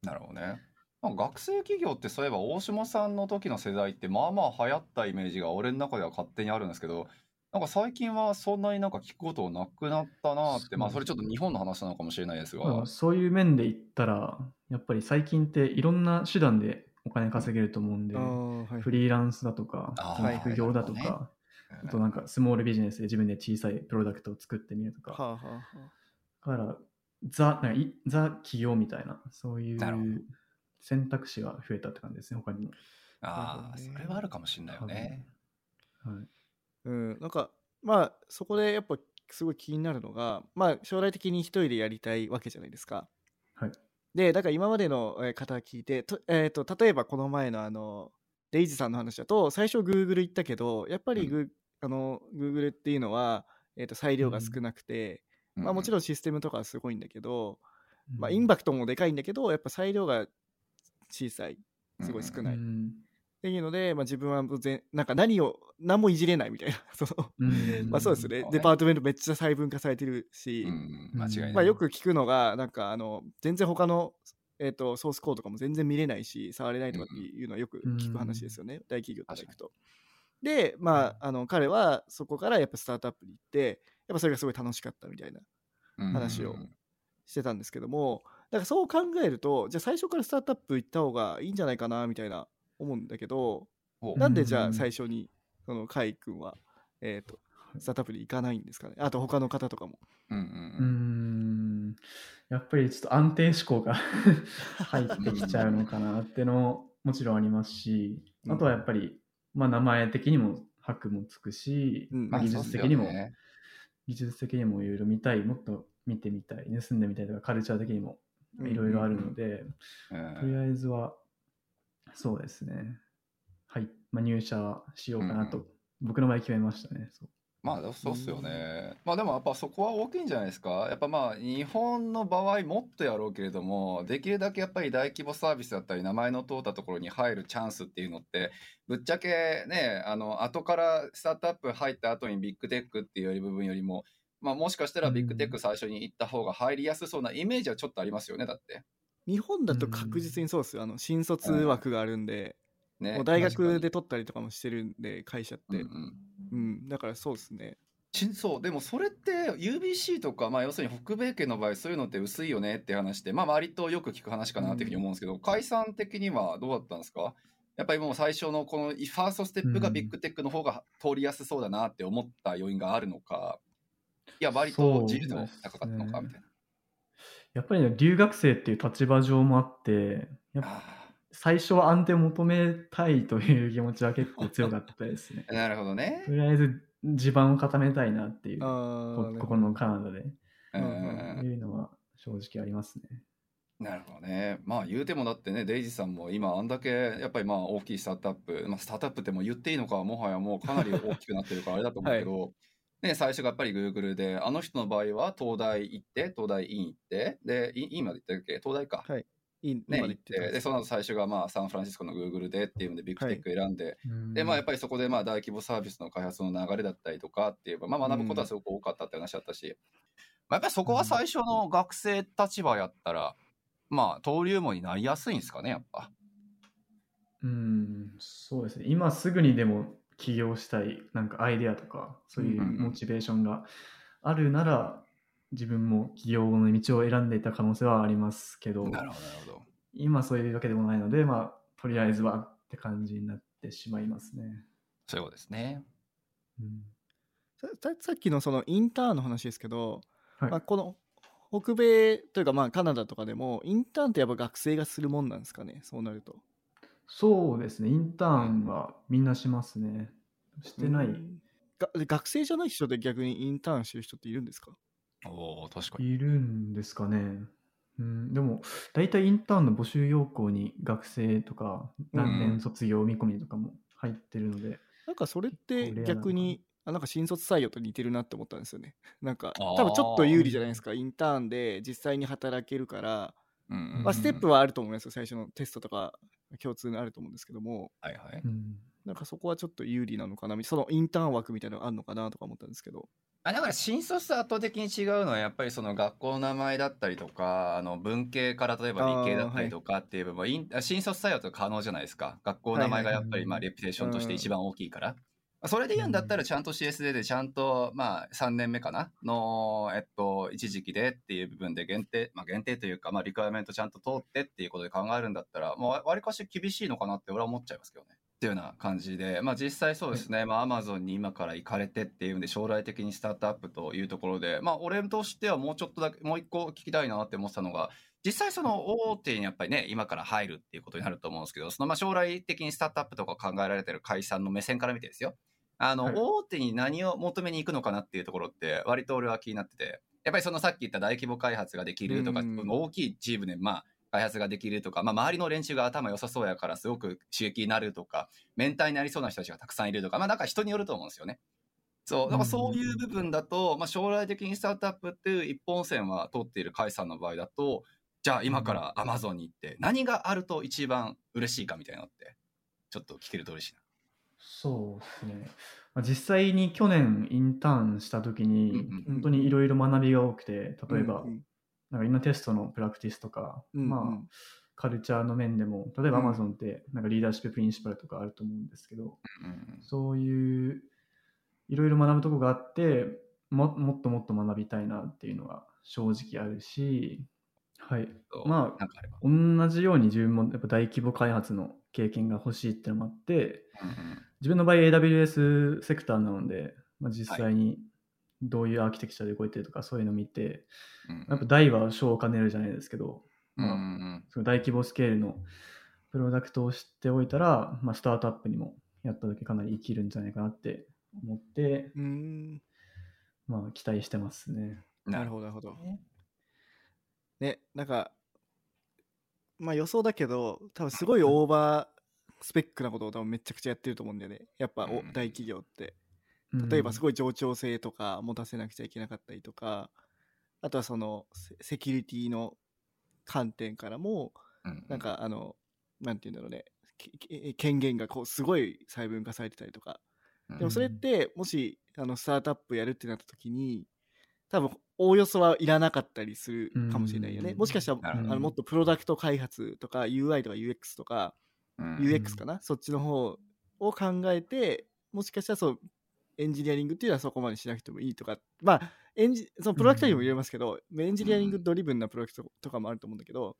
なるほどね。学生企業ってそういえば大島さんの時の世代ってまあまあ流行ったイメージが俺の中では勝手にあるんですけど、なんか最近はそんなになんか聞くことなくなったなって、まあそれちょっと日本の話なのかもしれないですが、そういう面で言ったらやっぱり最近っていろんな手段でお金稼げると思うんで、はい、フリーランスだとか副業だとか、はいはい、あとなんかスモールビジネスで自分で小さいプロダクトを作ってみるとか、はあはあ、だからザなんかいザ企業みたいなそういう選択肢が増えたって感じですね、他にも。ああ、それはあるかもしれないよね。はい。うん、なんかまあそこでやっぱすごい気になるのが、まあ将来的に一人でやりたいわけじゃないですか、はい、でだから今までの方が聞いてと、えー、と例えばこの前のあのデイジさんの話だと最初 Google 行ったけどやっぱりグ、うん、あの Google っていうのは、えー、と裁量が少なくて、うん、まあもちろんシステムとかはすごいんだけど、うん、まあインパクトもでかいんだけどやっぱ裁量が小さい、すごい少ない、うんうん、っていうので、まあ、自分はなんか何を何もいじれないみたいなその、うん、まあそうですね、デパートメントめっちゃ細分化されてるし、うん、間違いない、まあ、よく聞くのがなんかあの全然他の、えー、とソースコードとかも全然見れないし触れないとかっていうのはよく聞く話ですよね、うん、大企業とか行くと。で、まあ、あの彼はそこからやっぱスタートアップに行ってやっぱそれがすごい楽しかったみたいな話をしてたんですけども、だからそう考えるとじゃあ最初からスタートアップ行った方がいいんじゃないかなみたいな思うんだけど、なんでじゃあ最初にそのカイ君は、えーと、スタートアップに行かないんですかね、あと他の方とかも。うんうんうん、うーんやっぱりちょっと安定志向が入ってきちゃうのかなってのももちろんありますし、あとはやっぱり、まあ、名前的にも箔もつくし、うんまあ、技術的にも、ね、技術的にもいろいろ見たい、もっと見てみたい、盗んでみたいとかカルチャー的にもいろいろあるので、うんうんうん、とりあえずはそうですね、はい、まあ、入社しようかなと、うん、僕の場合決めましたね。そまあそうっすよね。まあでもやっぱそこは大きいんじゃないですか。やっぱまあ日本の場合もっとやろうけれども、できるだけやっぱり大規模サービスだったり名前の通ったところに入るチャンスっていうのって、ぶっちゃけね、あの後からスタートアップ入った後にビッグテックっていう部分よりも、まあもしかしたらビッグテック最初に行った方が入りやすそうなイメージはちょっとありますよね。だって日本だと確実にそうですよ。あの新卒枠があるんで、うんね、もう大学で取ったりとかもしてるんで会社って、うんうんうん、だからそうですね。そうでもそれって ユービーシー とか、まあ、要するに北米圏の場合そういうのって薄いよねって話で、まあ、割とよく聞く話かなというふうに思うんですけど、うん、解散的にはどうだったんですか。やっぱりもう最初のこのファーストステップがビッグテックの方が通りやすそうだなって思った要因があるのか、いや割と自由度が高かったのかみたいな、ね、やっぱり、ね、留学生っていう立場上もあってやっぱ最初は安定を求めたいという気持ちは結構強かったですね。なるほどね。とりあえず地盤を固めたいなっていう、こ, ここのカナダで、うん、いうのは正直ありますね。なるほどね。まあ言うてもだってね、デイジーさんも今あんだけやっぱりまあ大きいスタートアップ、まあ、スタートアップってもう言っていいのかもはやもうかなり大きくなってるからあれだと思うけど、はいね、最初がやっぱり Google で、あの人の場合は東大行って、東大院行って、で、院まで行ったっけ、東大か。はいいいね、今言ってたんです。でその後最初がまあサンフランシスコの Google でっていうのでビッグテック選んで、はい、でまあやっぱりそこでまあ大規模サービスの開発の流れだったりとかっていう、まあ、学ぶことはすごく多かったって話だったし、まあ、やっぱりそこは最初の学生立場やったらまあ登竜門になりやすいんですかねやっぱ。うーんそうですね。今すぐにでも起業したいなんかアイデアとかそういうモチベーションがあるなら、うんうんうん自分も起業の道を選んでいた可能性はありますけど、なるほどなるほど。今そういうわけでもないので、まあとりあえずはって感じになってしまいますね。そうですね。うん、さ, さっきのそのインターンの話ですけど、はいまあ、この北米というかまあカナダとかでもインターンってやっぱ学生がするもんなんですかね。そうなると。そうですね。インターンはみんなしますね。してない。うん、学生じゃない人で逆にインターンしてる人っているんですか。お確かにいるんですかね、うん、でも大体インターンの募集要項に学生とか何年卒業見込みとかも入ってるので、うん、なんかそれって逆にあなんか新卒採用と似てるなって思ったんですよね。なんか多分ちょっと有利じゃないですかインターンで実際に働けるから、うんうんまあ、ステップはあると思いますよ。最初のテストとか共通のあると思うんですけども、はいはいうん、なんかそこはちょっと有利なのかなそのインターン枠みたいなのがあるのかなとか思ったんですけど、あだから新卒と圧倒的に違うのはやっぱりその学校の名前だったりとかあの文系から例えば理系だったりとかっていう部分は、はい、新卒採用と可能じゃないですか。学校の名前がやっぱりまあレピュテーションとして一番大きいから、はいはいうん、それで言うんだったらちゃんと シーエスディー でちゃんとまあさんねんめかなのえっと一時期でっていう部分で限定、まあ、限定というかまあリクエアメントちゃんと通ってっていうことで考えるんだったらもうわりかし厳しいのかなって俺は思っちゃいますけどねっていうような感じで、まあ、実際そうですね、まあ、Amazon に今から行かれてっていうんで将来的にスタートアップというところで、まあ、俺としてはもうちょっとだけもう一個聞きたいなって思ってたのが実際その大手にやっぱりね今から入るっていうことになると思うんですけどそのまあ将来的にスタートアップとか考えられてる会社の目線から見てですよあの、はい、大手に何を求めに行くのかなっていうところって割と俺は気になっててやっぱりそのさっき言った大規模開発ができるとか大きいチームでまあ開発ができるとか、まあ、周りの連中が頭良さそうやからすごく刺激になるとかメンターになりそうな人たちがたくさんいるとか、まあ、なんか人によると思うんですよね。そう、だからそういう部分だと、まあ、将来的にスタートアップっていう一本線は通っている甲斐さんの場合だとじゃあ今から Amazon に行って何があると一番嬉しいかみたいなのってちょっと聞けると嬉しいな。そうですね。実際に去年インターンした時に、うんうんうん、本当にいろいろ学びが多くて例えば、うんうんなんか今テストのプラクティスとか、うんうんまあ、カルチャーの面でも例えば Amazon ってなんかリーダーシッププリンシパルとかあると思うんですけど、うんうん、そういういろいろ学ぶとこがあっても、もっともっと学びたいなっていうのが正直あるし、はいまあ、同じように自分もやっぱ大規模開発の経験が欲しいってのもあって、うんうん、自分の場合 エーダブリューエス セクターなので、まあ、実際に、はいどういうアーキテクチャで動いてるとかそういうの見て、うん、やっぱ大は小を兼ねるじゃないですけど、うんうんまあ、その大規模スケールのプロダクトを知っておいたら、まあ、スタートアップにもやった時かなり生きるんじゃないかなって思って、うんまあ、期待してますね。なるほどなるほど。ね、なんか、まあ、予想だけど多分すごいオーバースペックなことを多分めちゃくちゃやってると思うんだよねやっぱ、うん、大企業って例えばすごい冗長性とか持たせなくちゃいけなかったりとか、うん、あとはそのセキュリティの観点からも、うん、なんかあのなんていうんだろうね、権限がこうすごい細分化されてたりとか、うん、でもそれってもしあのスタートアップやるってなった時に多分おおよそはいらなかったりするかもしれないよね、うん、もしかしたら、うん、あのもっとプロダクト開発とか ユーアイ とか ユーエックス とか、うん、ユーエックス かな、そっちの方を考えて、もしかしたらそうエンジニアリングっていうのはそこまでしなくてもいいとか、まあエンジそのプロダクトにも入れますけど、うん、エンジニアリングドリブンなプロダクトとかもあると思うんだけど、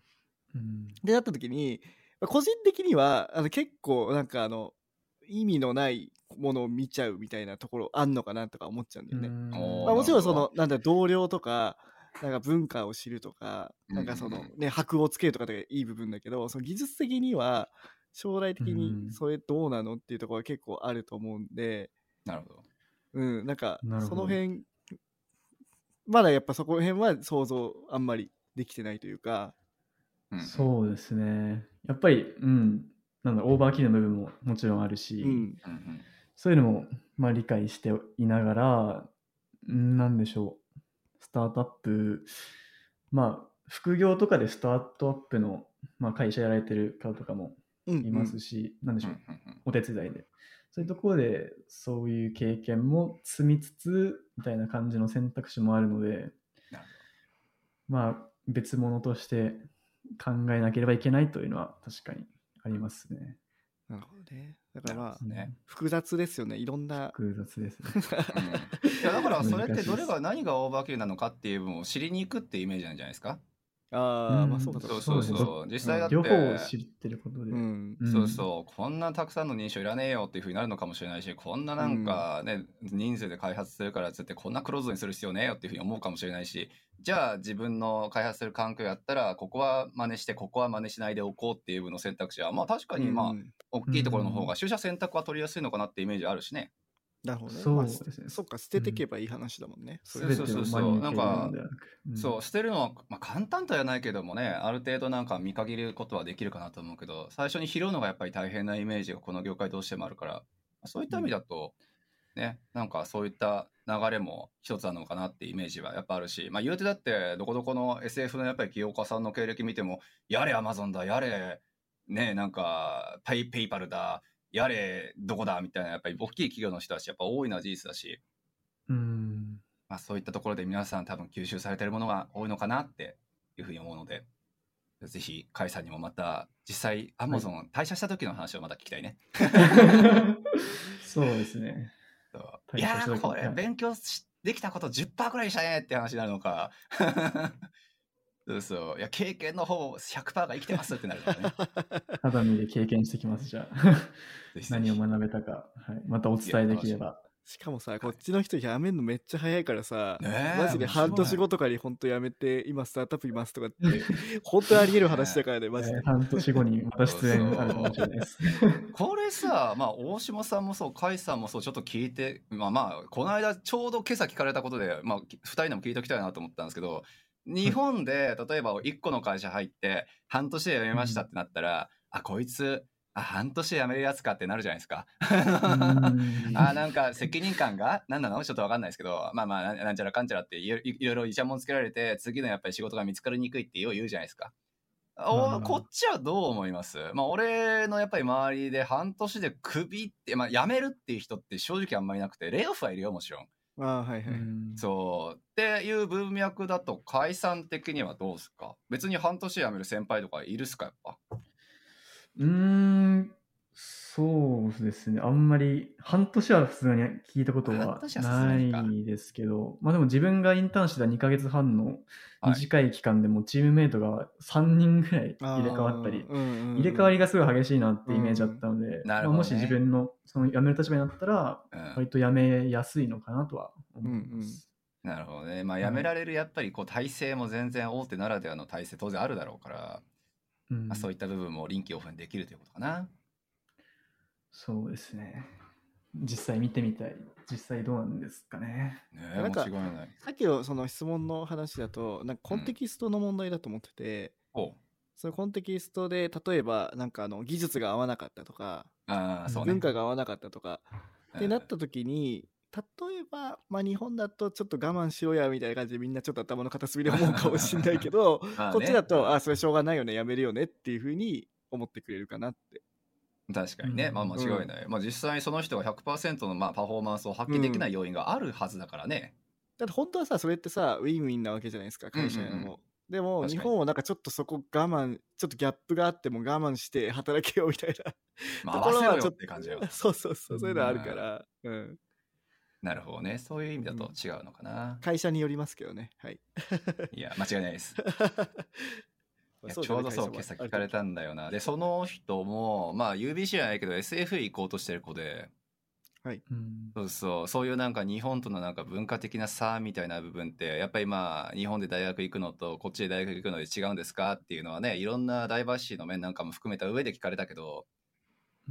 うん、でなった時に個人的にはあの結構なんかあの意味のないものを見ちゃうみたいなところあんのかなとか思っちゃうんだよね。まあ、もちろんそのなんだ同僚とかなんか文化を知るとかなんかそのね箔をつけるとかっていい部分だけど、その技術的には将来的にそれどうなのっていうところは結構あると思うんで。なるほど。うん、なんかその辺まだやっぱそこら辺は想像あんまりできてないというか、うん、そうですね、やっぱり、うん、なんだオーバーキルの部分ももちろんあるし、うん、そういうのも、まあ、理解していながら、うん、なんでしょう、スタートアップ、まあ副業とかでスタートアップの、まあ、会社やられてる方とかもいますし、うんうん、なんでしょう、お手伝いでそういうところでそういう経験も積みつつみたいな感じの選択肢もあるので、まあ別物として考えなければいけないというのは確かにありますね。なるほどね。だからまあ、ね、複雑ですよね。いろんな複雑ですね。いやだからそれってどれが何がオーバーキルなのかっていう部分を知りに行くっていうイメージなんじゃないですか。ああ、まあそうかそうそうそう、実際だって両方を知ってることで、うん、そうそう、こんなたくさんの認証いらねえよっていう風になるのかもしれないし、こんななんかね、うん、人数で開発するからつってこんなクローズにする必要ねえよっていう風に思うかもしれないし、じゃあ自分の開発する環境やったらここは真似してここは真似しないでおこうっていう部の選択肢はまあ確かにまあ大きいところの方が取捨選択は取りやすいのかなってイメージあるしね。なるほどね。そうですね、まあ、そっか捨てていけばいい話だもんね。そうそうそうそう。なんか、うん、そう捨てるのは、まあ、簡単とはないけどもね、ある程度なんか見限ることはできるかなと思うけど、最初に拾うのがやっぱり大変なイメージがこの業界どうしてもあるから、そういった意味だと、うん、ね、なんかそういった流れも一つなのかなってイメージはやっぱあるし、まあ言うてだってどこどこの エスエフ のやっぱり起業家さんの経歴見ても、やれ Amazon だ、やれねなんかペイペイパルだ。やれどこだみたいなやっぱり大きい企業の人たちやっぱ多いのは事実だし、うーん、まあ、そういったところで皆さん多分吸収されてるものが多いのかなっていうふうに思うので、ぜひ甲斐さんにもまた実際 Amazon 退社した時の話をまた聞きたいね、はい、そうですね、いやーこれ勉強できたこと じゅっパーセント くらいしたねって話になるのかそうそう、いや経験の方 ひゃくパーセント が生きてますってなるからね肌身で経験してきます。じゃあ何を学べたか、はい、またお伝えできれば。しかもさこっちの人辞めるのめっちゃ早いからさ、ね、マジで半年後とかに本当辞めて今スタートアップいますとかって本当にあり得る話だからねマジで、ね、半年後にまた出演あるかもしれないですこれさ、まあ、大島さんもそう甲斐さんもそうちょっと聞いて、まあまあこの間ちょうど今朝聞かれたことで、まあ、ふたりでも聞いておきたいなと思ったんですけど、日本で例えばいっこの会社入って半年で辞めましたってなったら、うん、あこいつあ半年で辞めるやつかってなるじゃないですかあなんか責任感が何なのちょっと分かんないですけど、まあまあなんちゃらかんちゃらっていろいろいちゃもんつけられて次のやっぱり仕事が見つかりにくいってよう言うじゃないですか。おこっちはどう思います？まあ、俺のやっぱり周りで半年でクビって、まあ、辞めるっていう人って正直あんまりなくて、レイオフはいるよもちろん。あはいはい、そうっていう文脈だと解散的にはどうですか？別に半年辞める先輩とかいるっすか？やっぱうーんそうですね、あんまり半年は普通に聞いたことはないですけど、まあでも自分がインターンしてたにかげつはんの短い期間でもチームメイトがさんにんぐらい入れ替わったり、うんうん、入れ替わりがすごい激しいなってイメージだったので、うんねまあ、もし自分のその辞める立場になったら割と辞めやすいのかなとは思います、うんうんうんなるほどね。まあ辞められるやっぱりこう体制も全然大手ならではの体制当然あるだろうから、うんまあ、そういった部分も臨機応変できるということかな。そうですね、実際見てみたい。実際どうなんですかね。ねえなんか間違いない。さっきのその質問の話だとなんかコンテキストの問題だと思ってて、うん、そのコンテキストで例えばなんかあの技術が合わなかったとかあそう、ね、文化が合わなかったとかってなった時に、例えば、まあ、日本だとちょっと我慢しようやみたいな感じでみんなちょっと頭の片隅で思うかもしれないけど、まあね、こっちだとあそれしょうがないよねやめるよねっていう風に思ってくれるかなって。確かにね、うん、まあ間違いない、うん、まあ、実際その人が ひゃくパーセント のまあパフォーマンスを発揮できない要因があるはずだからね、うん、だって本当はさそれってさウィンウィンなわけじゃないですか会社の、うんうんうん、でも日本はなんかちょっとそこ我慢ちょっとギャップがあっても我慢して働けよみたいな、まあ、ところはちょっと感じよ。そうそうそう、そういうのあるから、うんうん、なるほどね、そういう意味だと違うのかな、うん、会社によりますけどね、はい。いや間違いないです。いやちょうどそう今朝聞かれたんだよな。でその人もまあ ユービーシー じゃないけど エスエフ 行こうとしてる子で、はい、そうそう、そういうなんか日本とのなんか文化的な差みたいな部分ってやっぱりまあ日本で大学行くのとこっちで大学行くので違うんですかっていうのはね、いろんなダイバーシティの面なんかも含めた上で聞かれたけど、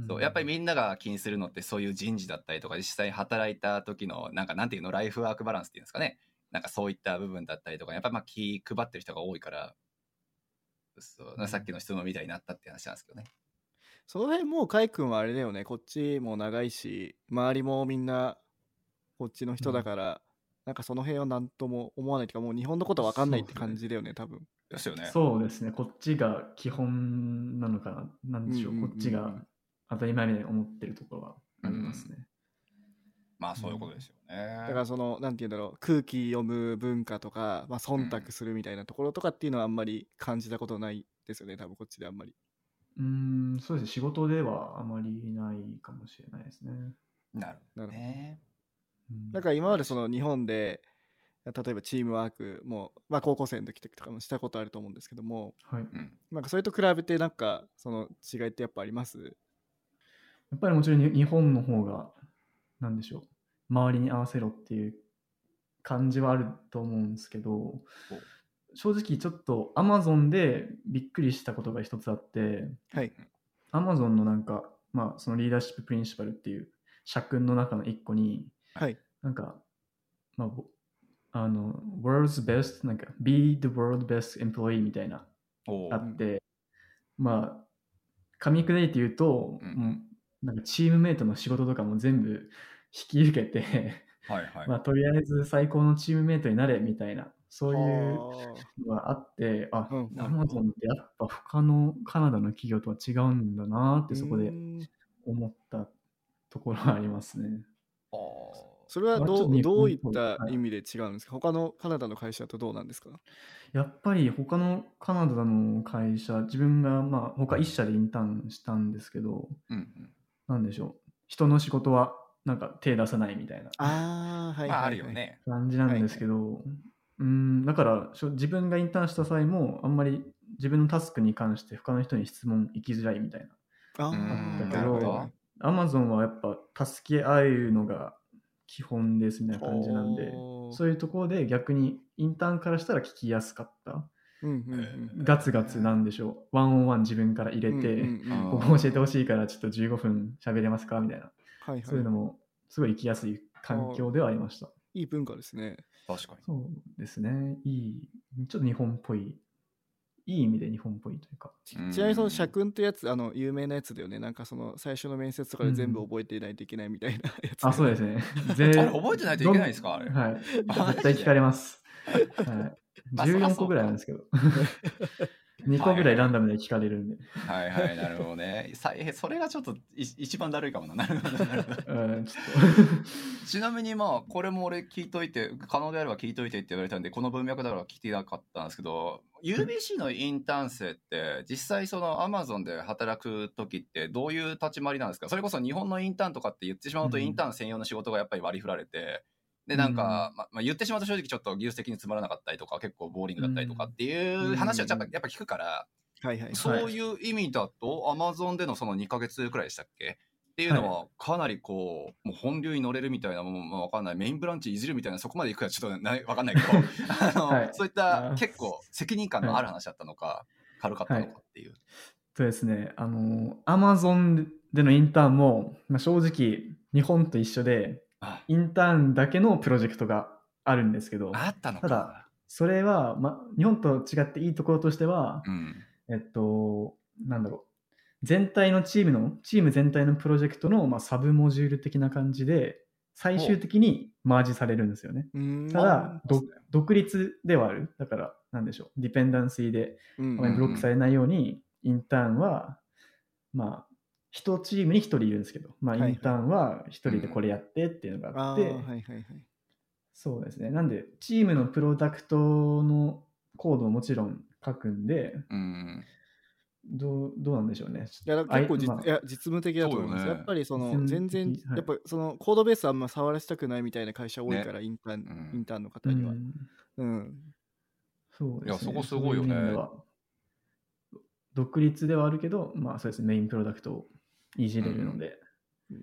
うん、そうやっぱりみんなが気にするのってそういう人事だったりとか実際働いた時のなんかなんていうのライフワークバランスっていうんですかね、なんかそういった部分だったりとかやっぱりまあ気配ってる人が多いから。そうさっきの質問みたいになったって話なんですけどね。その辺もうカイ君はあれだよね、こっちも長いし周りもみんなこっちの人だから、うん、なんかその辺は何とも思わないというかもう日本のことは分かんないって感じだよね、多分。ですよね。そうですね、こっちが基本なのかな、なんでしょう、うんうんうん、こっちが当たり前に思ってるところはありますね、うん、まあそういうことですよね、うん、だからそのなんていうんだろう、空気読む文化とか、まあ、忖度するみたいなところとかっていうのはあんまり感じたことないですよね、多分こっちであんまり。うーん、そうですね、仕事ではあまりないかもしれないですね。なるほどね。だから今までその日本で例えばチームワークも、まあ、高校生の時とかもしたことあると思うんですけども、はい、なんかそれと比べてなんかその違いってやっぱあります？やっぱりもちろん日本の方がなんでしょう、周りに合わせろっていう感じはあると思うんですけど、正直ちょっと Amazon でびっくりしたことが一つあって、はい、Amazon のなんか、まあ、そのリーダーシッププリンシパルっていう社訓の中の一個に、はい、なんか、まあ、あの World's Best なんか Be the World Best Employee みたいなあって、まあ噛み砕いて言うと、うん、なんかチームメイトの仕事とかも全部引き受けてはい、はい、まあ、とりあえず最高のチームメイトになれみたいな、そういうのがあって、あ、アマゾンってやっぱ他のカナダの企業とは違うんだなってそこで思ったところはありますね。あ、それはど う, どういった意味で違うんですか、はい、他のカナダの会社とどうなんですか。やっぱり他のカナダの会社、自分がまあ他いっしゃでインターンしたんですけど、うんうん、なんでしょう、人の仕事はなんか手出さないみたいな、あ、はいはいはい、あるよね、感じなんですけど、はいはい、うーん、だから自分がインターンした際もあんまり自分のタスクに関して他の人に質問行きづらいみたいな、あだけど Amazon はやっぱ助け合うのが基本ですみたいな感じなんで、そういうところで逆にインターンからしたら聞きやすかった。うんうんうん、ガツガツなんでしょう、ワンオンワン自分から入れて、うんうんうん、ここ教えてほしいからちょっとじゅうごふん喋れますかみたいな、はいはい、そういうのもすごい行きやすい環境ではありました。いい文化ですね。確かにそうですね、いい、ちょっと日本っぽい、いい意味で日本っぽいというか。ちなみにその社訓ってやつ、あの有名なやつだよね、なんかその最初の面接とかで全部覚えていないといけないみたいなやつ、うん、あ、そうですね。全覚えてないといけないですか、あれ、はい、絶対聞かれます。はいじゅうよんこぐらいなんですけどにこぐらいランダムで聞かれるんで、はいはい、はい、なるほどね。それがちょっと一番だるいかもな。なるほどなるほど、うん、ち, ちなみにまあこれも俺聞いといて、可能であれば聞いといてって言われたんでこの文脈だから聞いてなかったんですけど、 ユービーシー のインターン生って実際その Amazon で働く時ってどういう立ち回りなんですか。それこそ日本のインターンとかって言ってしまうと、インターン専用の仕事がやっぱり割り振られて、うんでなんか、うん、ままあ、言ってしまうと正直ちょっと技術的につまらなかったりとか結構ボーリングだったりとかっていう話はちょっとやっぱ聞くから、うんはいはいはい、そういう意味だと Amazon でのそのにかげつくらいでしたっけっていうのはかなりこう、はい、もう本流に乗れるみたいな、もう、まあ、分かんないメインブランチいじるみたいな、そこまでいくかちょっとな分かんないけどあの、はい、そういった結構責任感のある話だったのか、はい、軽かったのかっていう、はい、そうですね、あの Amazon でのインターンも、まあ、正直日本と一緒でインターンだけのプロジェクトがあるんですけど、あったのか。ただそれは、ま、日本と違っていいところとしては、うん、えっとなんだろう、全体のチームのチーム全体のプロジェクトの、ま、サブモジュール的な感じで最終的にマージされるんですよね。ただ独立ではある。だからなんでしょう、ディペンダンシーでブロックされないように、インターンはまあいちチームにひとりいるんですけど、まあ、インターンはひとりでこれやってっていうのがあって、そうですね、なんでチームのプロダクトのコードももちろん書くんで、うんどう、どうなんでしょうね。いや、結構 実,、まあ、いや実務的だと思います、ね、やっぱりその全然やっぱそのコードベースあんま触らせたくないみたいな会社多いから、ね、インターン、うん、インターンの方には、うんうん、そうですね。いや、そこすごいよね。独立ではあるけど、まあそうですね、メインプロダクトをいじれるので、うんうん、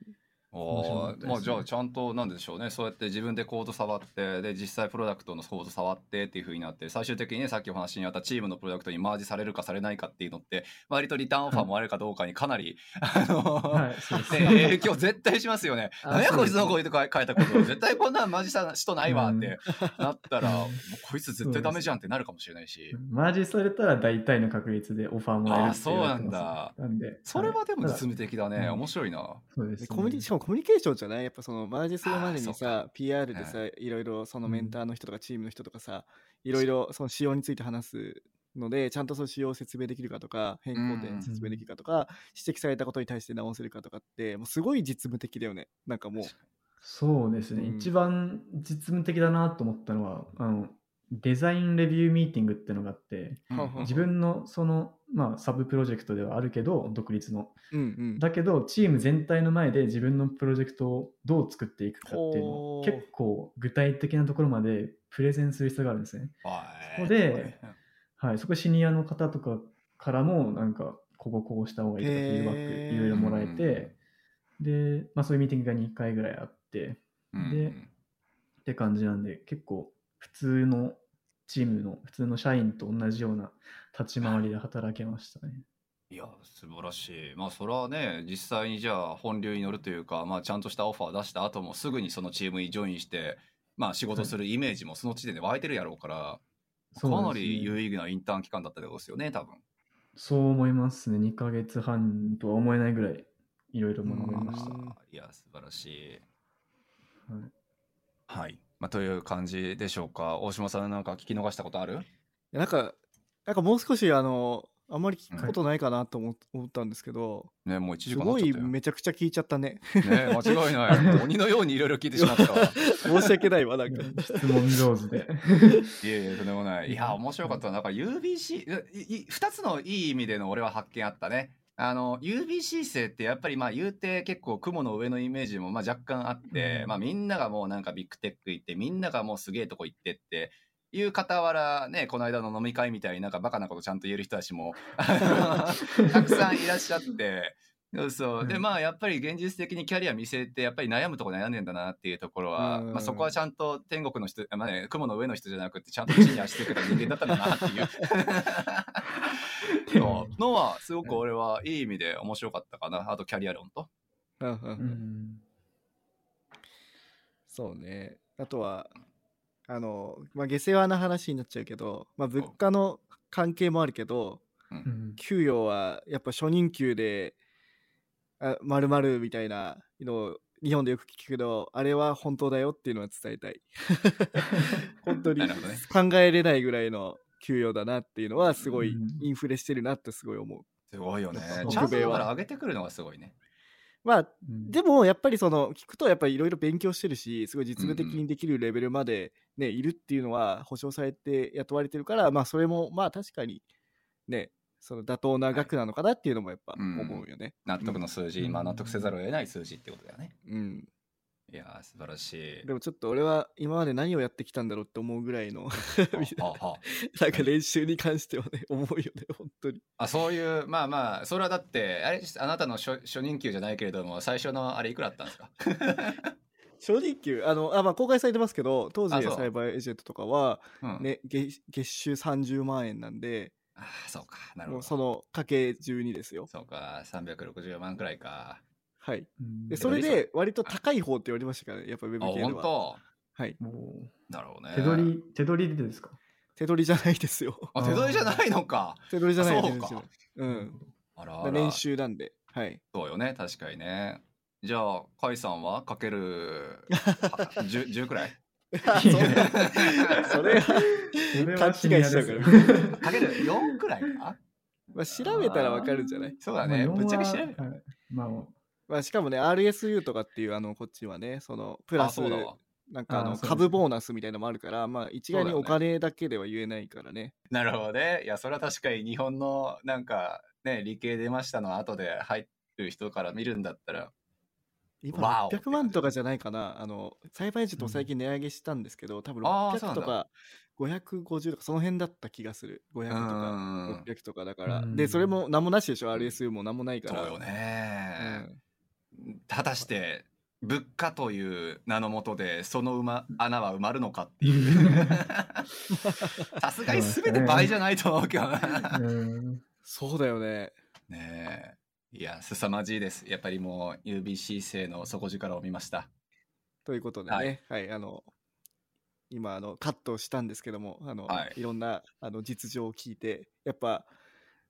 ああ、まあじゃあちゃんとなんでしょうね、そうやって自分でコード触ってで実際プロダクトのコード触ってっていう風になって、最終的にね、さっきお話にあったチームのプロダクトにマージされるかされないかっていうのって、割とリターンオファーもあるかどうかにかなり、はい、あの、はいね、影響絶対しますよね。何やこいつのこういうとこ書いたこと、絶対こんなマージした人ないわってなったら、もうこいつ絶対ダメじゃんってなるかもしれないし、マージされたら大体の確率でオファーもらえるっていう。あ、そうなんだ。なんでそれはでも実務的だね、はい、面白いな。そうですね、コミュニティコミュニケーションじゃない、やっぱそのマージするまでにさ ピーアール でさ、はい、いろいろそのメンターの人とかチームの人とかさ、いろいろその仕様について話すので、ちゃんとその仕様を説明できるかとか、変更点説明できるかとか、指摘されたことに対して直せるかとかって、もうすごい実務的だよね。なんかもうそうですね、うん、一番実務的だなと思ったのは、あのデザインレビューミーティングってのがあって、うん、自分のその、まあ、サブプロジェクトではあるけど独立の、うんうん、だけどチーム全体の前で自分のプロジェクトをどう作っていくかっていうのを、結構具体的なところまでプレゼンする必要があるんですね。そこで、はい、そこシニアの方とかからもなんかこここうした方がいいとかフィードバックいろいろもらえて、うん、で、まあ、そういうミーティングがにかいぐらいあって、うん、でって感じなんで、結構普通のチームの普通の社員と同じような立ち回りで働けましたね。いや、素晴らしい。まあそれはね、実際にじゃあ本流に乗るというか、まあちゃんとしたオファー出した後もすぐにそのチームにジョインして、まあ仕事するイメージもその時点で湧いてるやろうから、はい、かなり有意義なインターン期間だったってことですよね、多分。そう思いますね。にかげつはんとは思えないぐらいいろいろ学びました。いや、素晴らしい。はい。はい、まあ、という感じでしょうか。大島さん、なんか聞き逃したことある？なんか、なんかもう少しあのあんまり聞くことないかなと思ったんですけど、はい、ね、もういちじかん経っちゃったよ。すごいめちゃくちゃ聞いちゃったね。ね、間違いない。鬼のようにいろいろ聞いてしまった。申し訳ないわ、なんか質問上手で。いやいや、とんでもない。いや、面白かった。なんか ユービーシーふた つのいい意味での俺は発見あったね。あの ユービーシー 生ってやっぱりまあ言うて結構雲の上のイメージもまあ若干あって、うん、まあ、みんながもうなんかビッグテック行って、みんながもうすげえとこ行ってっていう傍らね、この間の飲み会みたいになんかバカなことちゃんと言える人たちもたくさんいらっしゃってそうそう、で、まあやっぱり現実的にキャリア見せてやっぱり悩むとこ悩んでんだなっていうところは、まあ、そこはちゃんと天国の人、まあね、雲の上の人じゃなくてちゃんと地に足つけた人間だったんだなっていうの, のはすごく俺はいい意味で面白かったかな。あとキャリア論と、うんうん、そうね。あとはあの、まあ、下世話な話になっちゃうけど、まあ、物価の関係もあるけど、うん、給与はやっぱ初任給で丸々みたいなのを日本でよく聞くけど、あれは本当だよっていうのは伝えたい本当に考えれないぐらいの給与だなっていうのはすごい、インフレしてるなってすごい思う。すごいよね。ちゃんと上げてくるのがすごいね。まあ、うん、でもやっぱりその聞くとやっぱりいろいろ勉強してるし、すごい実務的にできるレベルまで、ね、うんうん、いるっていうのは保証されて雇われてるから、まあそれもまあ確かにね、その妥当な額なのかなっていうのもやっぱ思うよね。うん、納得の数字、うん、まあ納得せざるを得ない数字ってことだよね。うん。いや、素晴らしい。でもちょっと俺は今まで何をやってきたんだろうって思うぐらいのなんか練習に関してはね、思うよね、本当に。あ、そういう、まあまあそれはだってあれ、あなたの 初, 初任給じゃないけれども、最初のあれいくらあったんですか？初任給、あの、あ、まあ公開されてますけど、当時のサイバーエージェントとかは、ね、うん、月, 月収さんじゅうまんえんなんで。ああ、そうか、なるほど。もうそのかけじゅうにですよ。そうか、さんびゃくろくじゅうまんくらいか。はい、でそれで割と高い方って言われましたからね、やっぱウェブ系では。あ、本当。はい。なるほどね。手取り、手取りでですか？手取りじゃないですよ。あ、手取りじゃないのか。手取りじゃないですよ。そうか。うん。あらあら。年収なんで。はい。そうよね、確かにね。じゃあカイさんはかけるじゅう じゅうくらいそ, それは勘違いしちゃうからかけるよんくらいか、まあ、調べたらわかるんじゃない。そうだね、ぶっちゃけ調べたら、まあまあ、しかもね アールエスユー とかっていうあのこっちはねそのプラスなんかあの株ボーナスみたいなのもあるから、まあ、一概にお金だけでは言えないからね。なるほどね。いやそれは確かに日本のなんかね理系出ましたの後で入る人から見るんだったら今ろっぴゃくまんとかじゃないかな。あの栽培時と最近値上げしたんですけど、うん、多分ろっぴゃくとかごひゃくごじゅうとかその辺だった気がする。ごひゃくとかろっぴゃくとかだからでそれも何もなしでしょ アールエスユー も何もないから。そうよね、うん、果たして物価という名の下でその、ま、穴は埋まるのかっていうさすがに全て倍じゃないと思うけどな、うん、そうだよね。ねえいや凄まじいです。やっぱりもう ユービーシー 生の底力を見ましたということでね、はいはい、あの今あのカットしたんですけどもあの、はい、いろんなあの実情を聞いてやっぱ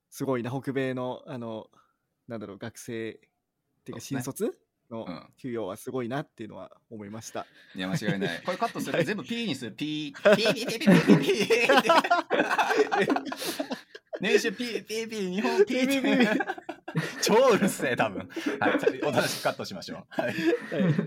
すごいな北米のあのなんだろう学生っていうか新卒の給与はすごいなっていうのは思いました、うん、いや間違いないこれカットすると全部 P にする P ピーピーピーピーピーピー年収 P ピーピー日本 P ピー超うるせえ多分、はい、おとなしくカットしましょうはい、はい、なる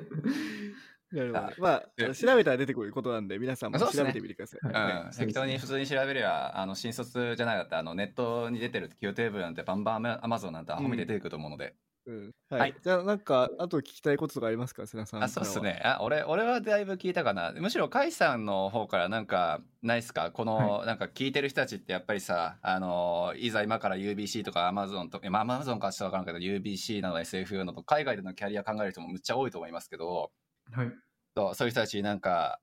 ほど、ね、まあ調べたら出てくることなんで皆さんも調べてみてください、ねはいうん、適当に普通に調べればあの新卒じゃなかったあのネットに出てる給与テーブルなんてバンバン Amazon なんてアホみで出てくると思うので、うんうんはいはい、じゃあなんかあと聞きたいこととかありますか瀬名さん。あそうですねあ 俺, 俺はだいぶ聞いたかな。むしろ甲斐さんの方からなんかないっすかこの、はい、なんか聞いてる人たちってやっぱりさあのいざ今から ユービーシー とか Amazon とか、まあ、Amazon かはちょっと分からんけど ユービーシー など エスエフ など海外でのキャリア考える人もむっちゃ多いと思いますけど、はい、そう、そういう人たちになんか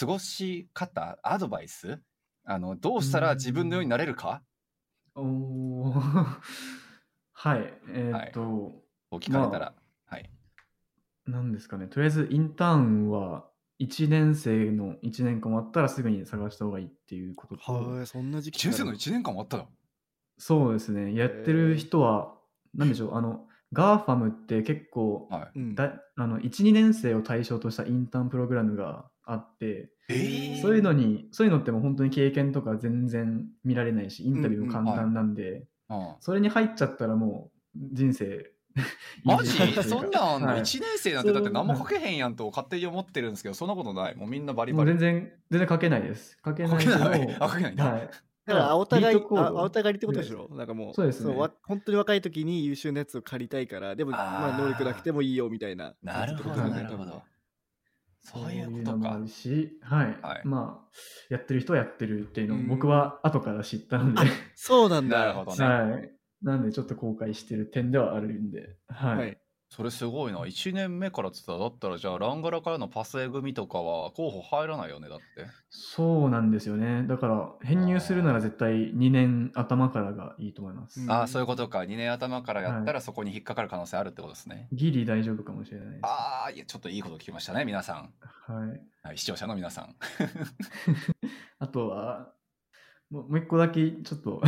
過ごし方アドバイスあのどうしたら自分のようになれるかおはいえー、っと、はい、お聞かれたら、まあ、はいなんですかねとりあえずインターンはいちねん生のいちねんかんもあったらすぐに探した方がいいっていうこととはいそんな時期いちねん生のいちねんかんもあったらそうですねやってる人は何でしょうあのガーファムって結構、はい、だあの いち,に 年生を対象としたインターンプログラムがあって、えー、そういうのにそういうのってもう本当に経験とか全然見られないしインタビューも簡単なんで、うんうんはいああそれに入っちゃったらもう人生マジそんなんいちねん生なんてだって何も書けへんやんと勝手に思ってるんですけどそんなことないもうみんなバリバリ全然全然書けないです書けないけど書けないあ書けないんだ、はい、だから青たがり青たがりってことでしょなんかもうそうですねそう本当に若い時に優秀なやつを借りたいからでもまあ能力なくてもいいよみたいななるほどなるほどそういうことか。あるし、はい、はい、まあやってる人はやってるっていうのを僕は後から知ったので、そうなんだ。なるほどね。はい。なんでちょっと後悔してる点ではあるんで、はい。はい、それすごいな。いちねんめからつったらだったらじゃあランガラからのパスエ組とかは候補入らないよねだって。そうなんですよね。だから編入するなら絶対にねん頭からがいいと思います。ああそういうことか。にねん頭からやったらそこに引っかかる可能性あるってことですね。はい、ギリ大丈夫かもしれないです。ああいやちょっといいこと聞きましたね皆さん。はい。はい、視聴者の皆さん。あとはもう一個だけちょっと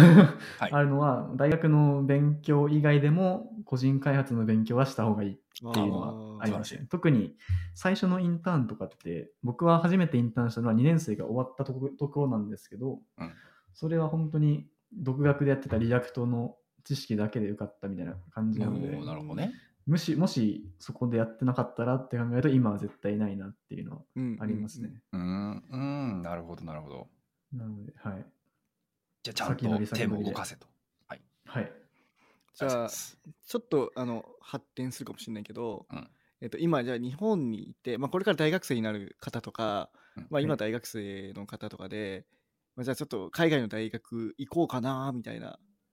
あるのは、はい、大学の勉強以外でも個人開発の勉強はした方がいいっていうのはありますね。特に最初のインターンとかって僕は初めてインターンしたのはにねん生が終わったとこ、ところなんですけど、うん、それは本当に独学でやってたリアクトの知識だけで受かったみたいな感じなので、なるほどね、もし、もしそこでやってなかったらって考えると今は絶対ないなっていうのはありますね。うん、うん、うん、なるほどなるほど。なのではいじゃあちゃんと手も動かせと。はい、はい、じゃあちょっとあの発展するかもしれないけど、うんえっと、今じゃあ日本にいて、まあ、これから大学生になる方とか、うんまあ、今大学生の方とかで、うんまあ、じゃあちょっと海外の大学行こうかなみたいな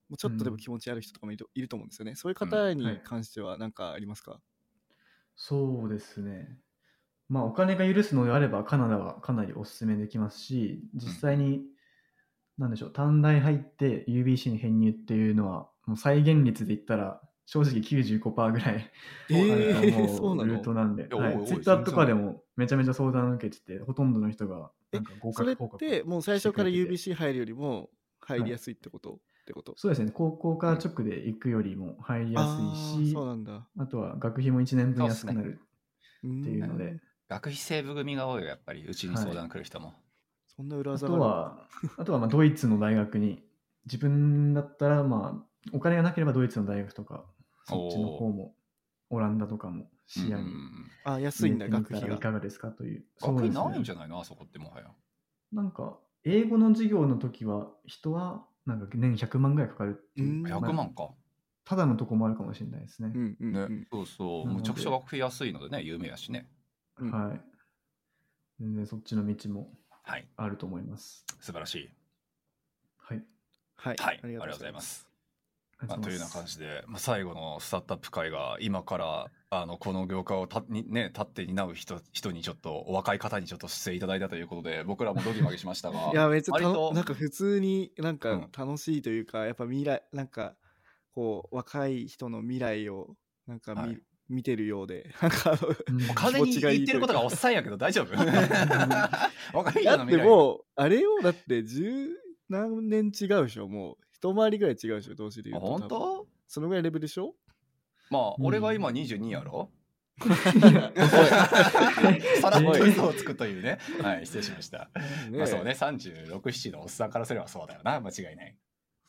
もうちょっとでも気持ちある人とかもいる、うん、いると思うんですよね。そういう方に関しては何かありますか、うんはい、そうですねまあお金が許すのであればカナダはかなりおすすめできますし実際に、うんなんでしょう短大入って ユービーシー に編入っていうのはもう再現率で言ったら正直 きゅうじゅうごパーセント ぐらい、えー、もうルートなんで Twitter、はい、とかでもめちゃめちゃ相談受けててほとんどの人がなんか合格合格それってもう最初から ユービーシー 入るよりも入りやすいってこと、はい、ってこと。そうですね、高校から直で行くよりも入りやすいし、うん、 あ, そうなんだ。あとは学費もいちねんぶん安くなるっていうので、うん、学費セーブ組が多いよやっぱり、うちに相談来る人も、はい、そんな裏技がある。あとはあとはまあドイツの大学に自分だったら、まあお金がなければドイツの大学とかそっちの方もオランダとかも視野に、あ、安いんだ学費が。いかがですかという。学費ないんじゃないのあそこってもはや。なんか英語の授業の時は人はなんか年ひゃくまんぐらいかかるっていう。ひゃくまんか。ただのとこもあるかもしれないですね。うんうんうん、ね、そうそう。むちゃくちゃ学費安いのでね、有名やしね。うん、はい。全然そっちの道もあると思います。はい、素晴らしい。はい。はい。はい、ありがとうございます。まあ、というような感じで、まあ、最後のスタートアップ会が今からあのこの業界をたに、ね、立って担う 人, 人にちょっとお若い方にちょっと出演いただいたということで、僕らもドギマギしましたがいやめっちゃなんか普通になんか楽しいというか、うん、やっぱ未来なんかこう若い人の未来をなんか見、はい、見てるようでなんか風に言ってることがおっさんやけど大丈夫若い人の未来だってもうあれをだって十何年違うでしょ、もう一回りぐらい違うでしょ、同時で言うと。本当？そのぐらいレベルでしょ。まあ、うん、俺が今にじゅうにやろ。さらっと嘘をつくというね。はい、失礼しました。ね、まあそうね、さんじゅうろく、ななのおっさんからすればそうだよな、間違いない。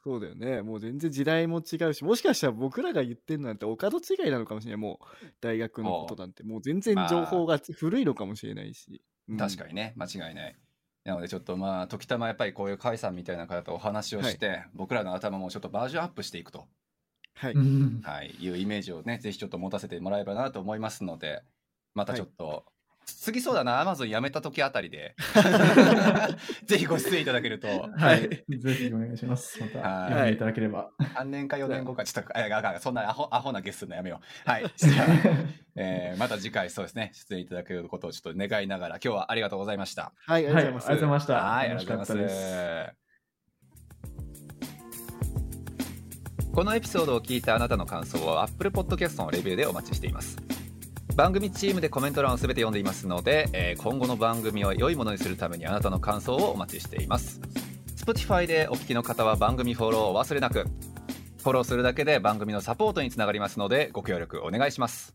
そうだよね、もう全然時代も違うし、もしかしたら僕らが言ってるなんてお門違いなのかもしれない、もう大学のことなんてもう全然情報が古いのかもしれないし。まあうん、確かにね、間違いない。なのでちょっとまあ時たまやっぱりこういう甲斐さんみたいな方とお話をして、はい、僕らの頭もちょっとバージョンアップしていくと、はいはい、いうイメージをねぜひちょっと持たせてもらえればなと思いますので、またちょっと、はい、次そうだな Amazon 辞めた時あたりでぜひご出演いただけると、はい、ぜひお願いします。また読んでいただければさんねんかよねんごかちょっとあそんなアホアホなゲストのやめよう、はいえー、また次回そうですね出演いただけることをちょっと願いながら今日はありがとうございました。はい、ありがとうございました。はい、ありがとうございます。このエピソードを聞いたあなたの感想は Apple Podcast のレビューでお待ちしています。番組チームでコメント欄をすべて読んでいますので、えー、今後の番組を良いものにするためにあなたの感想をお待ちしています。 Spotify でお聞きの方は番組フォローを忘れなく。フォローするだけで番組のサポートにつながりますのでご協力お願いします。